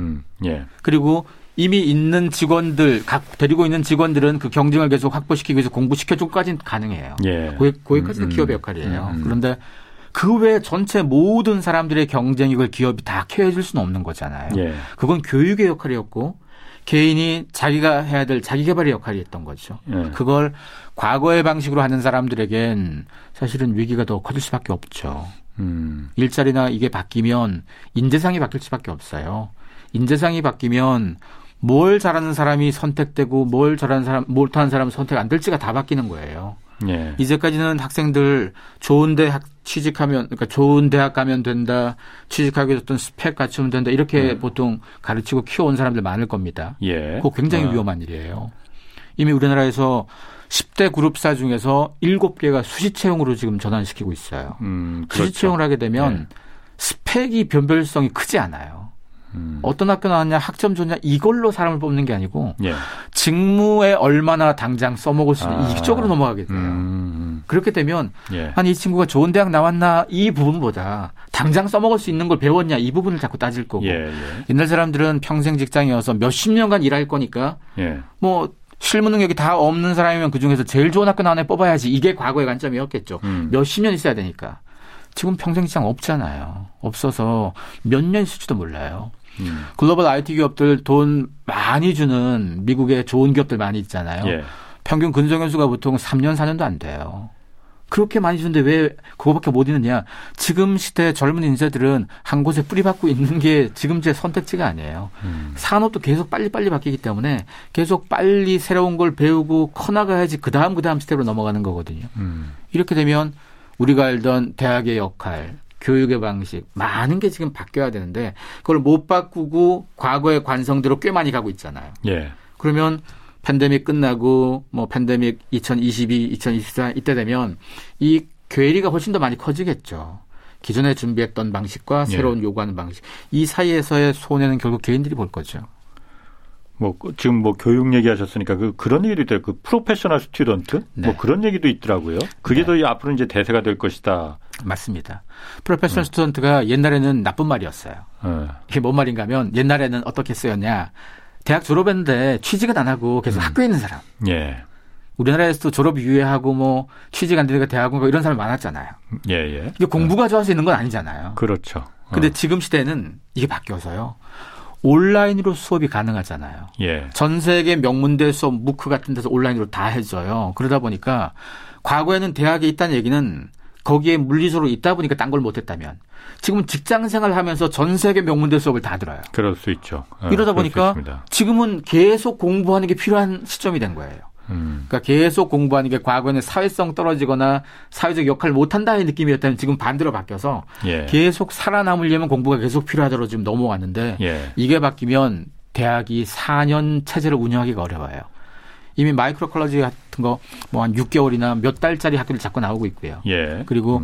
그리고 이미 있는 직원들, 각 데리고 있는 직원들은 그 경쟁을 계속 확보시키기 위해서 공부시켜줄까지는 가능해요. 거기까지는 기업의 역할이에요. 그런데 그 외 전체 모든 사람들의 경쟁력을 기업이 다 케어해 줄 수는 없는 거잖아요. 그건 교육의 역할이었고 개인이 자기가 해야 될 자기 개발의 역할이 있던 거죠. 예. 그걸 과거의 방식으로 하는 사람들에겐 사실은 위기가 더 커질 수밖에 없죠. 일자리나 이게 바뀌면 인재상이 바뀔 수밖에 없어요. 인재상이 바뀌면 뭘 잘하는 사람이 선택되고 뭘 잘하는 사람, 못하는 사람 선택 안 될지가 다 바뀌는 거예요. 예. 이제까지는 학생들 좋은 대학 취직하면, 그러니까 좋은 대학 가면 된다, 취직하기 어떤 스펙 갖추면 된다, 이렇게 보통 가르치고 키워온 사람들 많을 겁니다. 예. 그거 굉장히 위험한 일이에요. 이미 우리나라에서 10대 그룹사 중에서 7개가 수시 채용으로 지금 전환시키고 있어요. 그렇죠. 수시 채용을 하게 되면 스펙이 변별성이 크지 않아요. 어떤 학교 나왔냐, 학점 좋냐, 이걸로 사람을 뽑는 게 아니고 직무에 얼마나 당장 써먹을 수 있는 이쪽으로 넘어가게 돼요. 그렇게 되면 한 이 친구가 좋은 대학 나왔나 이 부분보다 당장 써먹을 수 있는 걸 배웠냐 이 부분을 자꾸 따질 거고 옛날 사람들은 평생 직장이어서 몇십 년간 일할 거니까 뭐 실무 능력이 다 없는 사람이면 그중에서 제일 좋은 학교 나온 애 뽑아야지 이게 과거의 관점이었겠죠. 몇십 년 있어야 되니까. 지금 평생 직장 없잖아요. 없어서 몇 년 있을지도 몰라요. 글로벌 IT 기업들 돈 많이 주는 미국의 좋은 기업들 많이 있잖아요. 예. 평균 근속연수가 보통 3년, 4년도 안 돼요. 그렇게 많이 주는데 왜 그거밖에 못 있느냐. 지금 시대의 젊은 인재들은 한 곳에 뿌리박고 있는 게 지금 제 선택지가 아니에요. 산업도 계속 빨리빨리 바뀌기 때문에 계속 빨리 새로운 걸 배우고 커나가야지 그 다음 스텝으로 넘어가는 거거든요. 이렇게 되면 우리가 알던 대학의 역할, 교육의 방식 많은 게 지금 바뀌어야 되는데 그걸 못 바꾸고 과거의 관성대로 꽤 많이 가고 있잖아요. 예. 그러면 팬데믹 끝나고 뭐 팬데믹 2022, 2024 이때 되면 이 괴리가 훨씬 더 많이 커지겠죠. 기존에 준비했던 방식과 새로운 요구하는 방식. 이 사이에서의 손해는 결국 개인들이 볼 거죠. 뭐 지금 뭐 교육 얘기하셨으니까 그런 얘기도 있더라고요. 그 프로페셔널 스튜던트 뭐 그런 얘기도 있더라고요. 그게 더 앞으로 이제 대세가 될 것이다. 맞습니다. 프로페셔널 스튜던트가 옛날에는 나쁜 말이었어요. 이게 뭔 말인가 하면 옛날에는 어떻게 쓰였냐. 대학 졸업했는데 취직은 안 하고 계속 학교에 있는 사람. 예. 우리나라에서도 졸업 유예하고 뭐 취직 안 되니까 대학원 가고 이런 사람 많았잖아요. 예예. 이게 공부가 좋아서 있는 건 아니잖아요. 그렇죠. 근데 지금 시대는 이게 바뀌어서요. 온라인으로 수업이 가능하잖아요. 예. 전 세계 명문대 수업, 무크 같은 데서 온라인으로 다 해줘요. 그러다 보니까 과거에는 대학에 있다는 얘기는 거기에 물리적으로 있다 보니까 딴 걸 못했다면 지금은 직장 생활하면서 전 세계 명문대 수업을 다 들어요. 그럴 수 있죠. 이러다 보니까 지금은 계속 공부하는 게 필요한 시점이 된 거예요. 그러니까 계속 공부하는 게 과거에는 사회성 떨어지거나 사회적 역할을 못한다는 느낌이었다면 지금 반대로 바뀌어서 계속 살아남으려면 공부가 계속 필요하도록 지금 넘어왔는데 이게 바뀌면 대학이 4년 체제를 운영하기가 어려워요. 이미 마이크로 컬러지 같은 거 뭐 한 6개월이나 몇 달짜리 학교를 자꾸 나오고 있고요. 그리고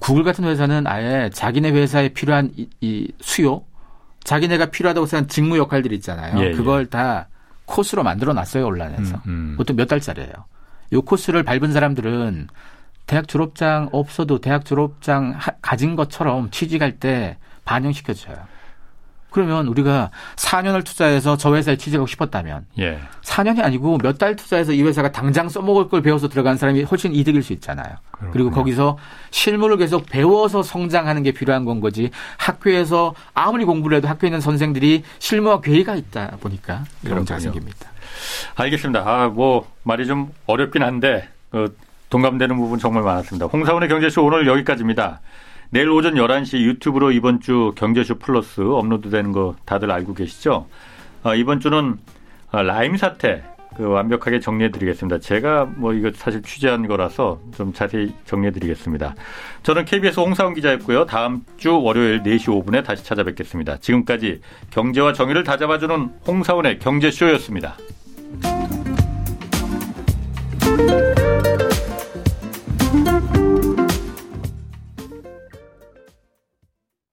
구글 같은 회사는 아예 자기네 회사에 필요한 이 수요, 자기네가 필요하다고 생각한 직무 역할들이 있잖아요. 그걸 다 코스로 만들어놨어요. 온라인에서. 보통 몇 달짜리예요. 이 코스를 밟은 사람들은 대학 졸업장 없어도 대학 졸업장 가진 것처럼 취직할 때 반영시켜줘요. 그러면 우리가 4년을 투자해서 저 회사에 취직하고 싶었다면 4년이 아니고 몇 달 투자해서 이 회사가 당장 써먹을 걸 배워서 들어간 사람이 훨씬 이득일 수 있잖아요. 그렇군요. 그리고 거기서 실무를 계속 배워서 성장하는 게 필요한 건 거지 학교에서 아무리 공부를 해도 학교에 있는 선생들이 실무와 괴리가 있다 보니까 이런 문제가 생깁니다. 알겠습니다. 뭐 말이 좀 어렵긴 한데 동감되는 부분 정말 많았습니다. 홍사훈의 경제쇼 오늘 여기까지입니다. 내일 오전 11시 유튜브로 이번 주 경제쇼 플러스 업로드되는 거 다들 알고 계시죠? 이번 주는 라임 사태 완벽하게 정리해드리겠습니다. 제가 뭐 이거 사실 취재한 거라서 좀 자세히 정리해드리겠습니다. 저는 KBS 홍사훈 기자였고요. 다음 주 월요일 4시 5분에 다시 찾아뵙겠습니다. 지금까지 경제와 정의를 다잡아주는 홍사훈의 경제쇼였습니다.